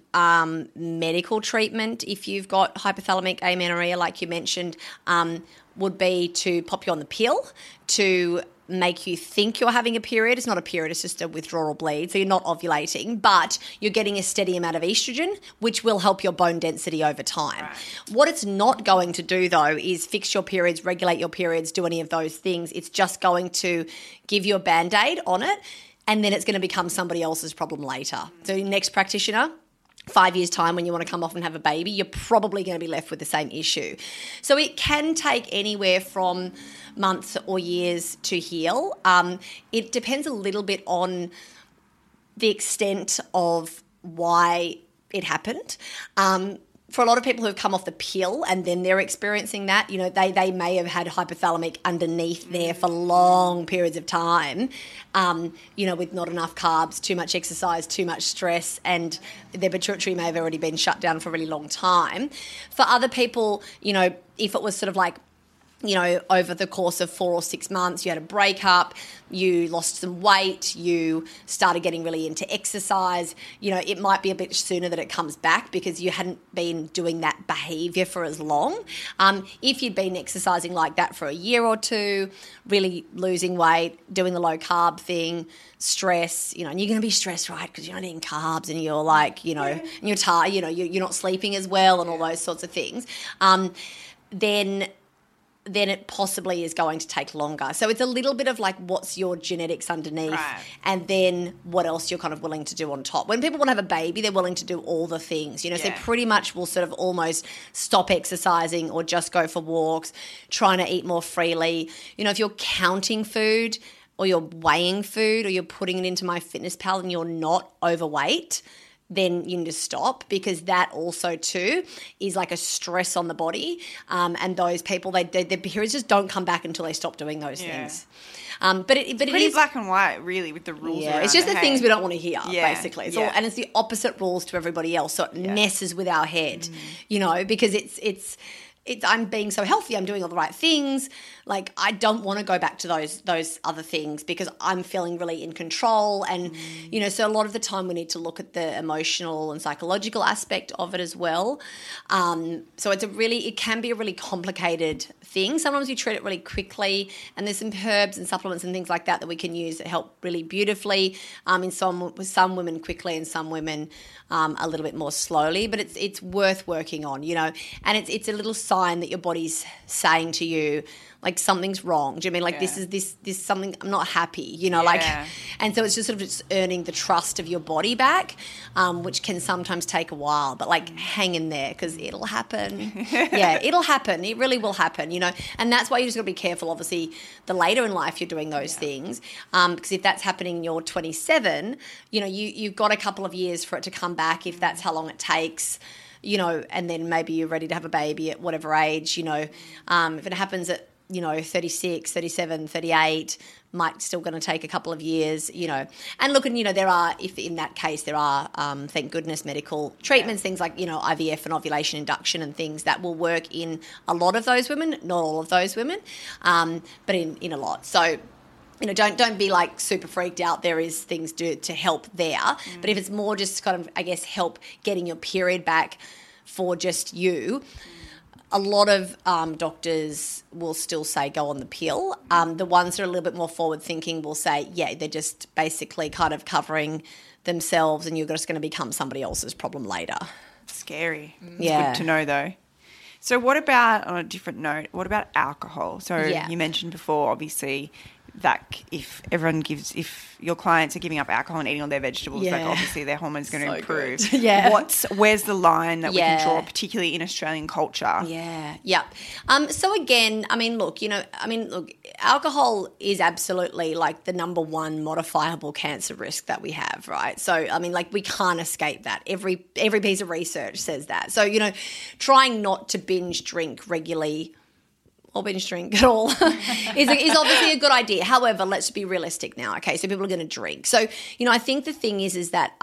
medical treatment, if you've got hypothalamic amenorrhea, like you mentioned, would be to pop you on the pill to make you think you're having a period. It's not a period, it's just a withdrawal bleed. So you're not ovulating, but you're getting a steady amount of estrogen, which will help your bone density over time. Right. What it's not going to do, though, is fix your periods, regulate your periods, do any of those things. It's just going to give you a Band-Aid on it, and then it's going to become somebody else's problem later. So your next practitioner, 5 years' time, when you want to come off and have a baby, you're probably going to be left with the same issue. So it can take anywhere from months or years to heal. It depends a little bit on the extent of why it happened. For a lot of people who've come off the pill and then they're experiencing that, you know, they may have had hypothalamic underneath there for long periods of time, you know, with not enough carbs, too much exercise, too much stress, and their pituitary may have already been shut down for a really long time. For other people, you know, if it was sort of like, you know, over the course of 4 or 6 months, you had a breakup, you lost some weight, you started getting really into exercise, you know, it might be a bit sooner that it comes back because you hadn't been doing that behaviour for as long. If you'd been exercising like that for a year or two, really losing weight, doing the low carb thing, stress, you know, and you're going to be stressed, right, because you're not eating carbs and you're like, you know, and you're tired, you know, you're not sleeping as well and all those sorts of things, then then it possibly is going to take longer. So it's a little bit of like what's your genetics underneath, right, and then what else you're kind of willing to do on top. When people want to have a baby, they're willing to do all the things, you know, yeah, so they pretty much will sort of almost stop exercising or just go for walks, trying to eat more freely. You know, if you're counting food or you're weighing food or you're putting it into MyFitnessPal and you're not overweight, then you need to stop, because that also too is like a stress on the body. And those people, their periods just don't come back until they stop doing those things. But it is black and white, really, with the rules. Yeah, it's just the things we don't want to hear, basically. It's all, and it's the opposite rules to everybody else, so it messes with our head, you know, because it's I'm being so healthy, I'm doing all the right things. Like, I don't want to go back to those other things because I'm feeling really in control. And, you know, so a lot of the time we need to look at the emotional and psychological aspect of it as well. So it can be a really complicated thing. Sometimes we treat it really quickly, and there's some herbs and supplements and things like that that we can use that help really beautifully. With some women quickly and some women a little bit more slowly, but it's worth working on, you know, and it's a little sign that your body's saying to you, like, something's wrong. Do you mean, like, this something, I'm not happy, you know, like, and so it's just sort of just earning the trust of your body back, which can sometimes take a while, but like hang in there, because it'll happen. It'll happen. It really will happen, you know, and that's why you just got to be careful, obviously, the later in life you're doing those things, because if that's happening and you're 27, you know, you've got a couple of years for it to come back, if that's how long it takes, you know, and then maybe you're ready to have a baby at whatever age, you know. If it happens at, you know, 36, 37, 38, might still going to take a couple of years, you know. And look, and, you know, there are, if in that case there are, thank goodness, medical treatments, things like, you know, IVF and ovulation induction and things that will work in a lot of those women, not all of those women, but in a lot. So, you know, don't be like super freaked out. There is things to help there. But if it's more just kind of, I guess, help getting your period back for just you, a lot of doctors will still say go on the pill. The ones that are a little bit more forward thinking will say, yeah, they're just basically kind of covering themselves and you're just going to become somebody else's problem later. Scary. It's good to know though. So what about, on a different note, what about alcohol? So you mentioned before, obviously, that if your clients are giving up alcohol and eating all their vegetables, like obviously their hormones are going to improve. Where's the line that we can draw, particularly in Australian culture? So again, look, alcohol is absolutely like the number one modifiable cancer risk that we have, right? So I mean, like, we can't escape that. Every piece of research says that. So, you know, trying not to binge drink regularly or binge drink at all is obviously a good idea. However, let's be realistic now, okay? So people are going to drink. So, you know, I think the thing is that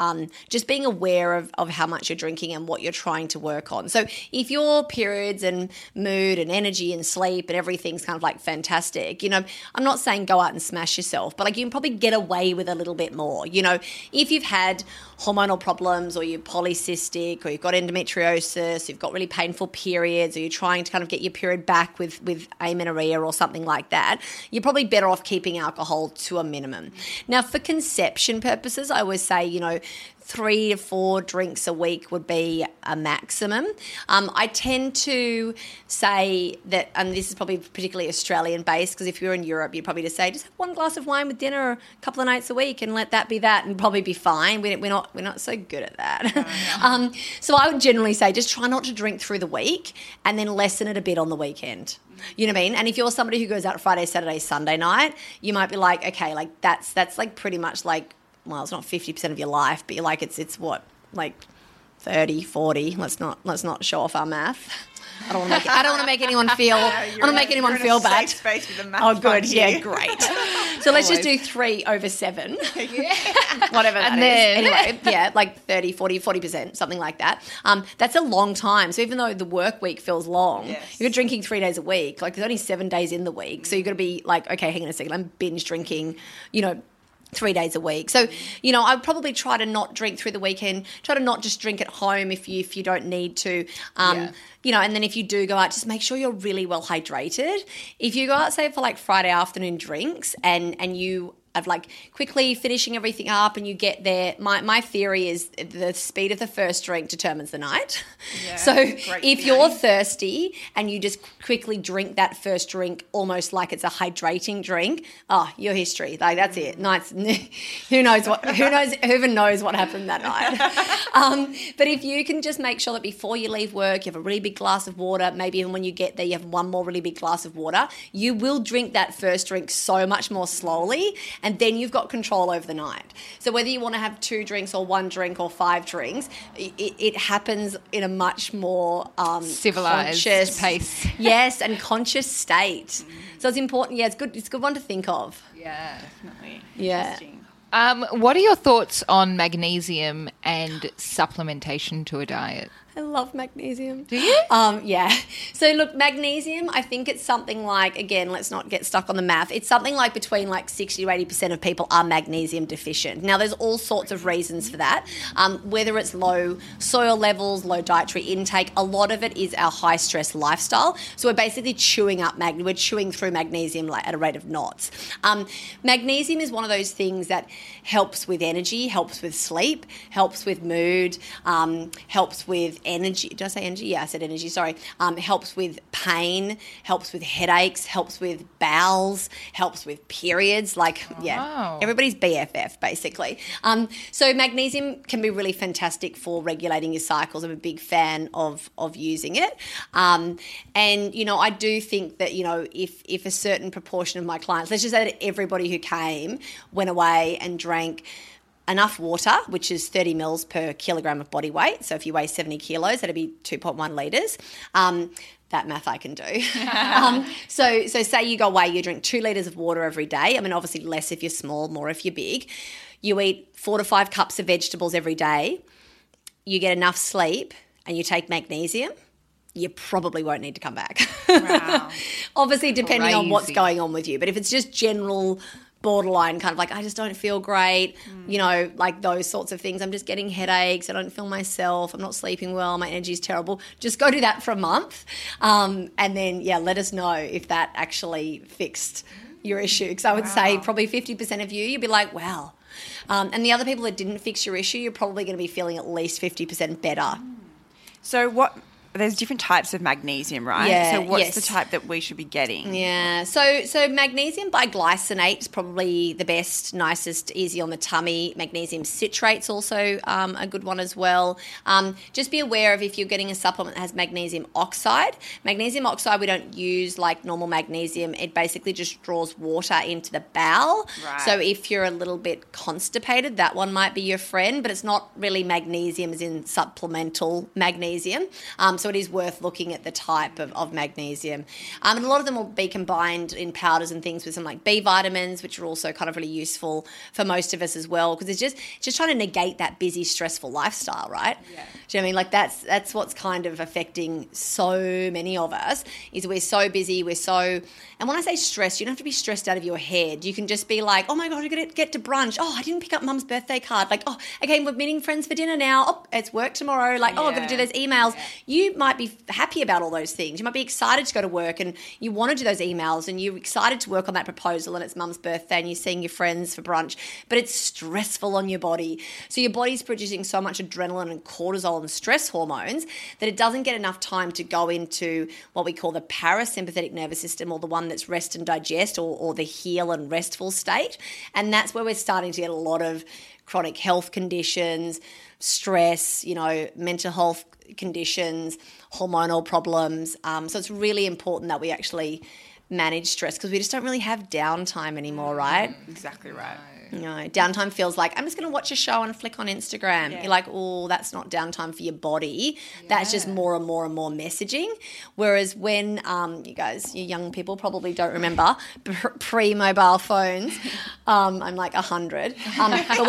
just being aware of how much you're drinking and what you're trying to work on. So if your periods and mood and energy and sleep and everything's kind of like fantastic, you know, I'm not saying go out and smash yourself, but like you can probably get away with a little bit more. You know, if you've had hormonal problems or you're polycystic or you've got endometriosis, you've got really painful periods, or you're trying to kind of get your period back with amenorrhea or something like that, you're probably better off keeping alcohol to a minimum. Now, for conception purposes, I always say, you know, 3 to 4 drinks a week would be a maximum. I tend to say that, and this is probably particularly Australian-based, because if you're in Europe, you'd probably just say just have one glass of wine with dinner a couple of nights a week and let that be that and probably be fine. We're not so good at that. So I would generally say just try not to drink through the week and then lessen it a bit on the weekend. You know what I mean? And if you're somebody who goes out Friday, Saturday, Sunday night, you might be like, okay, like that's like pretty much like, well, it's not 50% of your life, but you're like, it's what, like 30, 40. Let's not show off our math. I don't want to make anyone feel. I don't want to make anyone feel bad. Oh, good. Yeah, great. So let's just do 3/7, whatever. And then anyway, like 30, 40, 40%, something like that. That's a long time. So even though the work week feels long, you're drinking 3 days a week. Like there's only 7 days in the week, so you're going to be like, okay, hang on a second, I'm binge drinking, you know, 3 days a week. So, you know, I would probably try to not drink through the weekend, try to not just drink at home if you don't need to. You know, and then if you do go out, just make sure you're really well hydrated. If you go out, say, for like Friday afternoon drinks and you of like quickly finishing everything up and you get there. My theory is the speed of the first drink determines the night. Yeah, so if you're thirsty and you just quickly drink that first drink almost like it's a hydrating drink, oh, your history. Like that's it. Nights. Who even knows what happened that night. But if you can just make sure that before you leave work, you have a really big glass of water, maybe even when you get there, you have one more really big glass of water, you will drink that first drink so much more slowly, and then you've got control over the night. So whether you want to have 2 drinks or 1 drink or 5 drinks, it happens in a much more civilized pace. Yes, and conscious state. Mm. So it's important. Yeah, it's good. It's a good one to think of. Yeah, definitely. Yeah. What are your thoughts on magnesium and supplementation to a diet? I love magnesium. Do you? Yeah. So look, magnesium, I think it's something like, again, let's not get stuck on the math. It's something like between like 60 to 80% of people are magnesium deficient. Now there's all sorts of reasons for that, whether it's low soil levels, low dietary intake. A lot of it is our high stress lifestyle. So we're basically chewing through magnesium at a rate of knots. Magnesium is one of those things that helps with energy, helps with sleep, helps with mood, helps with energy. Did I say energy? Yeah, I said energy. Sorry. Helps with pain, helps with headaches, helps with bowels, helps with periods. Like, yeah, everybody's BFF basically. So magnesium can be really fantastic for regulating your cycles. I'm a big fan of using it. And you know, I do think that, you know, if a certain proportion of my clients, let's just say that everybody who came went away and drank enough water, which is 30 mils per kilogram of body weight. So if you weigh 70 kilos, that'd be 2.1 litres. That math I can do. So say you go away, you drink 2 litres of water every day. I mean, obviously less if you're small, more if you're big. You eat 4 to 5 cups of vegetables every day. You get enough sleep and you take magnesium. You probably won't need to come back. Wow. Obviously depending on what's going on with you. But if it's just general borderline kind of like I just don't feel great, you know, like those sorts of things. I'm just getting headaches. I don't feel myself. I'm not sleeping well. My energy is terrible. Just go do that for a month, and then let us know if that actually fixed your issue. Because I would say probably 50% of you'd be like, wow. And the other people that didn't fix your issue, you're probably going to be feeling at least 50% better. So what? There's different types of magnesium, right? Yeah, so what's the type that we should be getting? Yeah. So magnesium biglycinate is probably the best, nicest, easy on the tummy. Magnesium citrate's also a good one as well. Just be aware of if you're getting a supplement that has magnesium oxide. Magnesium oxide we don't use like normal magnesium. It basically just draws water into the bowel. Right. So if you're a little bit constipated, that one might be your friend, but it's not really magnesium as in supplemental magnesium. So it is worth looking at the type of magnesium. And a lot of them will be combined in powders and things with some like B vitamins, which are also kind of really useful for most of us as well, because it's just trying to negate that busy, stressful lifestyle, right? Yeah. Do you know what I mean? Like that's what's kind of affecting so many of us is we're so busy, and when I say stressed, you don't have to be stressed out of your head. You can just be like, oh my God, I gotta get to brunch. Oh, I didn't pick up mum's birthday card. Like, oh, okay, we're meeting friends for dinner now. Oh, it's work tomorrow. Like, I've got to do those emails. Yeah. You might be happy about all those things. You might be excited to go to work and you want to do those emails and you're excited to work on that proposal and it's mum's birthday and you're seeing your friends for brunch, but it's stressful on your body. So your body's producing so much adrenaline and cortisol and stress hormones that it doesn't get enough time to go into what we call the parasympathetic nervous system, or the one that's rest and digest, or the heal and restful state. And that's where we're starting to get a lot of chronic health conditions, stress, you know, mental health conditions, hormonal problems. So it's really important that we actually manage stress, because we just don't really have downtime anymore, right? Exactly right. No, downtime feels like I'm just going to watch a show and flick on Instagram. Yeah. You're like, oh, that's not downtime for your body. Yeah. That's just more and more and more messaging. Whereas when you young people probably don't remember pre-mobile phones, I'm like 100. But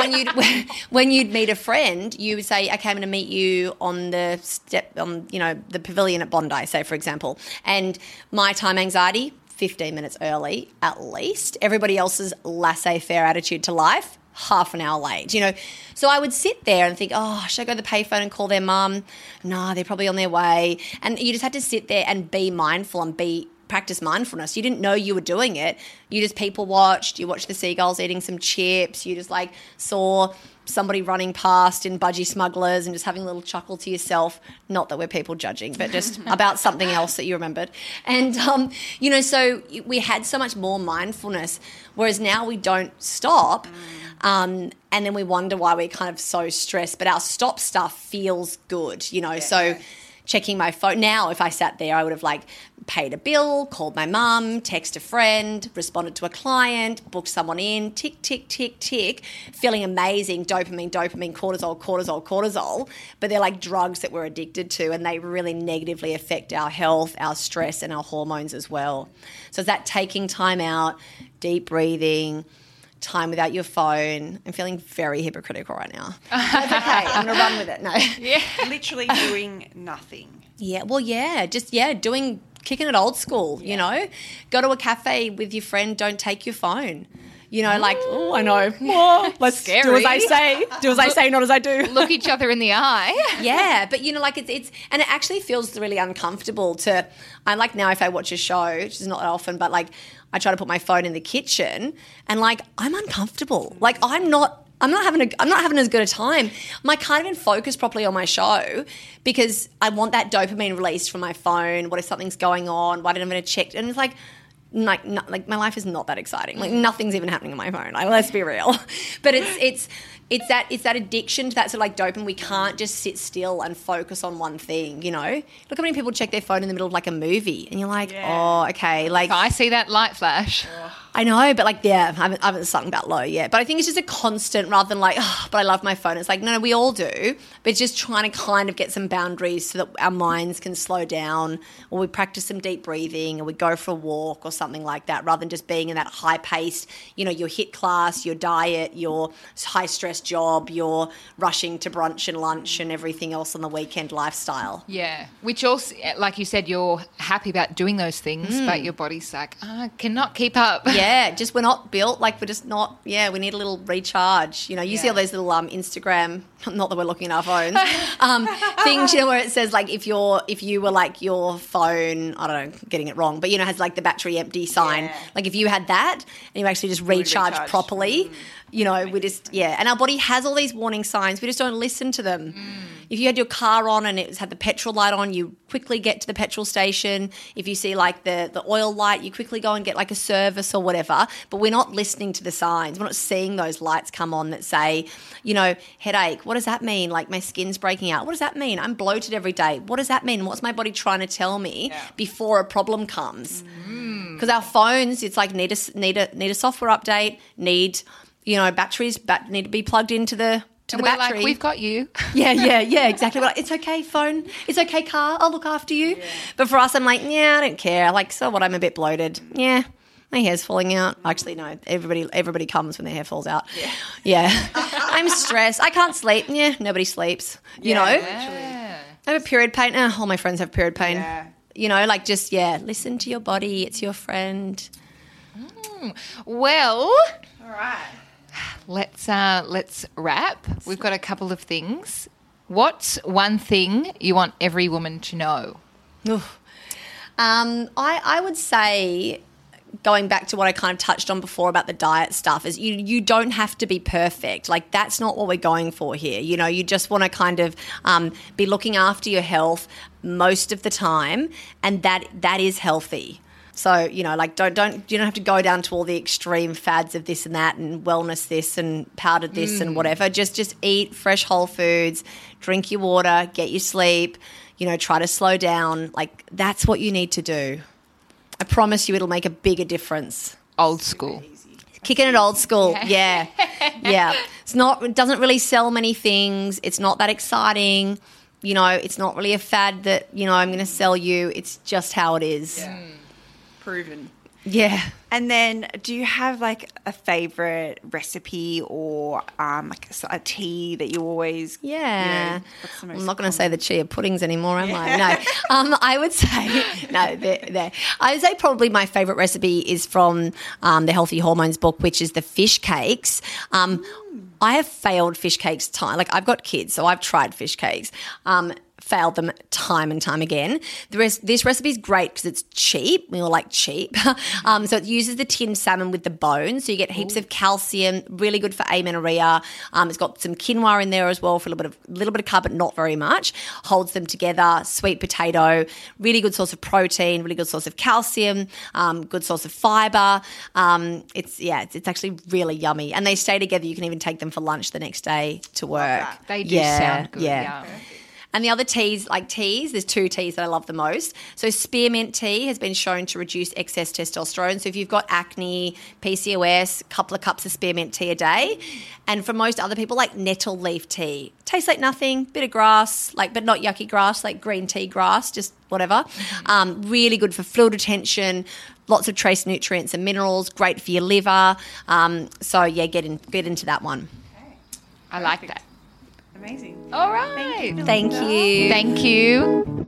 when you'd meet a friend, you would say, okay, I'm going to meet you on the pavilion at Bondi, say for example, and my time anxiety. 15 minutes early at least. Everybody else's laissez-faire attitude to life, half an hour late, you know. So I would sit there and think, oh, should I go to the payphone and call their mum? Nah, they're probably on their way. And you just had to sit there and be mindful and be practice mindfulness. You didn't know you were doing it. You just people watched. You watched the seagulls eating some chips. You just like saw somebody running past in budgie smugglers and just having a little chuckle to yourself. Not that we're people judging, but just about something else that you remembered. And, you know, so we had so much more mindfulness, whereas now we don't stop. And then we wonder why we're kind of so stressed, but our stop stuff feels good, you know. Yeah, so yeah. Checking my phone. Now, if I sat there, I would have like paid a bill, called my mum, texted a friend, responded to a client, booked someone in, tick, tick, tick, tick, feeling amazing, dopamine, dopamine, cortisol, cortisol, cortisol. But they're like drugs that we're addicted to, and they really negatively affect our health, our stress, and our hormones as well. So it's that taking time out, deep breathing, time without your phone. I'm feeling very hypocritical right now. That's okay. I'm going to run with it. No. Yeah. Literally doing nothing. Yeah. Well, yeah. Just, yeah, doing, kicking it old school, yeah. You know. Go to a cafe with your friend. Don't take your phone. You know, like, oh, I know. Oh, let's scary. Do as I say. Do as I say, not as I do. Look each other in the eye. Yeah. But, you know, like it's – and it actually feels really uncomfortable to – I'm like now if I watch a show, which is not often, but like I try to put my phone in the kitchen and like I'm uncomfortable. Like I'm not having as good a time. I can't even focus properly on my show because I want that dopamine release from my phone. What if something's going on? Why didn't I check? And it's like – Like my life is not that exciting. Like nothing's even happening on my phone. Like, let's be real. But it's that addiction to that sort of like dopamine. We can't just sit still and focus on one thing. You know, look how many people check their phone in the middle of like a movie, and you're like, yeah. Oh, okay. Like I see that light flash. Oh. I know, but like, yeah, I haven't sunk that low yet. But I think it's just a constant rather than like, oh, but I love my phone. It's like, no, we all do. But just trying to kind of get some boundaries so that our minds can slow down, or we practice some deep breathing, or we go for a walk or something like that, rather than just being in that high-paced, you know, your HIIT class, your diet, your high-stress job, your rushing to brunch and lunch and everything else on the weekend lifestyle. Yeah, which also, like you said, you're happy about doing those things, but your body's like, oh, I cannot keep up. Yeah. Yeah, just we're not built, like we're just not, yeah, we need a little recharge. You know, you see all those little Instagram, not that we're looking at our phones, things, you know, where it says like if you were like your phone, I don't know, getting it wrong, but, you know, has like the battery empty sign. Yeah. Like if you had that and you actually just recharge properly, you know, we just, yeah. And our body has all these warning signs. We just don't listen to them. If you had your car on and it had the petrol light on, you quickly get to the petrol station. If you see like the oil light, you quickly go and get like a service or whatever. But we're not listening to the signs. We're not seeing those lights come on that say, you know, headache. What does that mean? Like my skin's breaking out. What does that mean? I'm bloated every day. What does that mean? What's my body trying to tell me before a problem comes? Because our phones, it's like need a software update, need, you know, batteries need to be plugged into the and we're battery. Like, we've got you. Yeah, exactly. We're like, it's okay, phone. It's okay, car. I'll look after you. Yeah. But for us, I'm like, yeah, I don't care. Like, so what? I'm a bit bloated. Yeah, my hair's falling out. Actually, no, everybody comes when their hair falls out. Yeah. I'm stressed. I can't sleep. Yeah, nobody sleeps. You know? Actually. I have a period pain. Oh, all my friends have period pain. Yeah. You know, like just, yeah, listen to your body. It's your friend. Well. All right. Let's wrap. We've got a couple of things. What's one thing you want every woman to know? I would say, going back to what I kind of touched on before about the diet stuff, is you don't have to be perfect. Like that's not what we're going for here. You know, you just want to kind of be looking after your health most of the time, and that is healthy. So, you know, like you don't have to go down to all the extreme fads of this and that and wellness this and powdered this and whatever. Just eat fresh whole foods, drink your water, get your sleep, you know, try to slow down. Like that's what you need to do. I promise you it'll make a bigger difference. Old school. Kicking it old school. Yeah. It doesn't really sell many things. It's not that exciting. You know, it's not really a fad that, you know, I'm going to sell you. It's just how it is. Yeah. Proven. Yeah. And then do you have like a favourite recipe or like a tea that you always you know, what's the most I'm not going to say the chia puddings anymore, am I? No. I would say – no, they're. I would say probably my favourite recipe is from the Healthy Hormones book, which is the fish cakes. I have failed fish cakes time. Like I've got kids, so I've tried fish cakes. failed them time and time again. This recipe is great because it's cheap. We all like cheap. So it uses the tinned salmon with the bone. So you get heaps of calcium, really good for amenorrhea. It's got some quinoa in there as well for a little bit of carb, but not very much. Holds them together. Sweet potato, really good source of protein, really good source of calcium, good source of fiber. It's actually really yummy. And they stay together. You can even take them for lunch the next day to work. They do sound good. Yeah. And the other teas, there's two teas that I love the most. So spearmint tea has been shown to reduce excess testosterone. So if you've got acne, PCOS, a couple of cups of spearmint tea a day. And for most other people, like nettle leaf tea. Tastes like nothing, bit of grass, but not yucky grass, like green tea grass, just whatever. Really good for fluid retention, lots of trace nutrients and minerals, great for your liver. Get into that one. Okay. I like that. Amazing. All right. Thank you.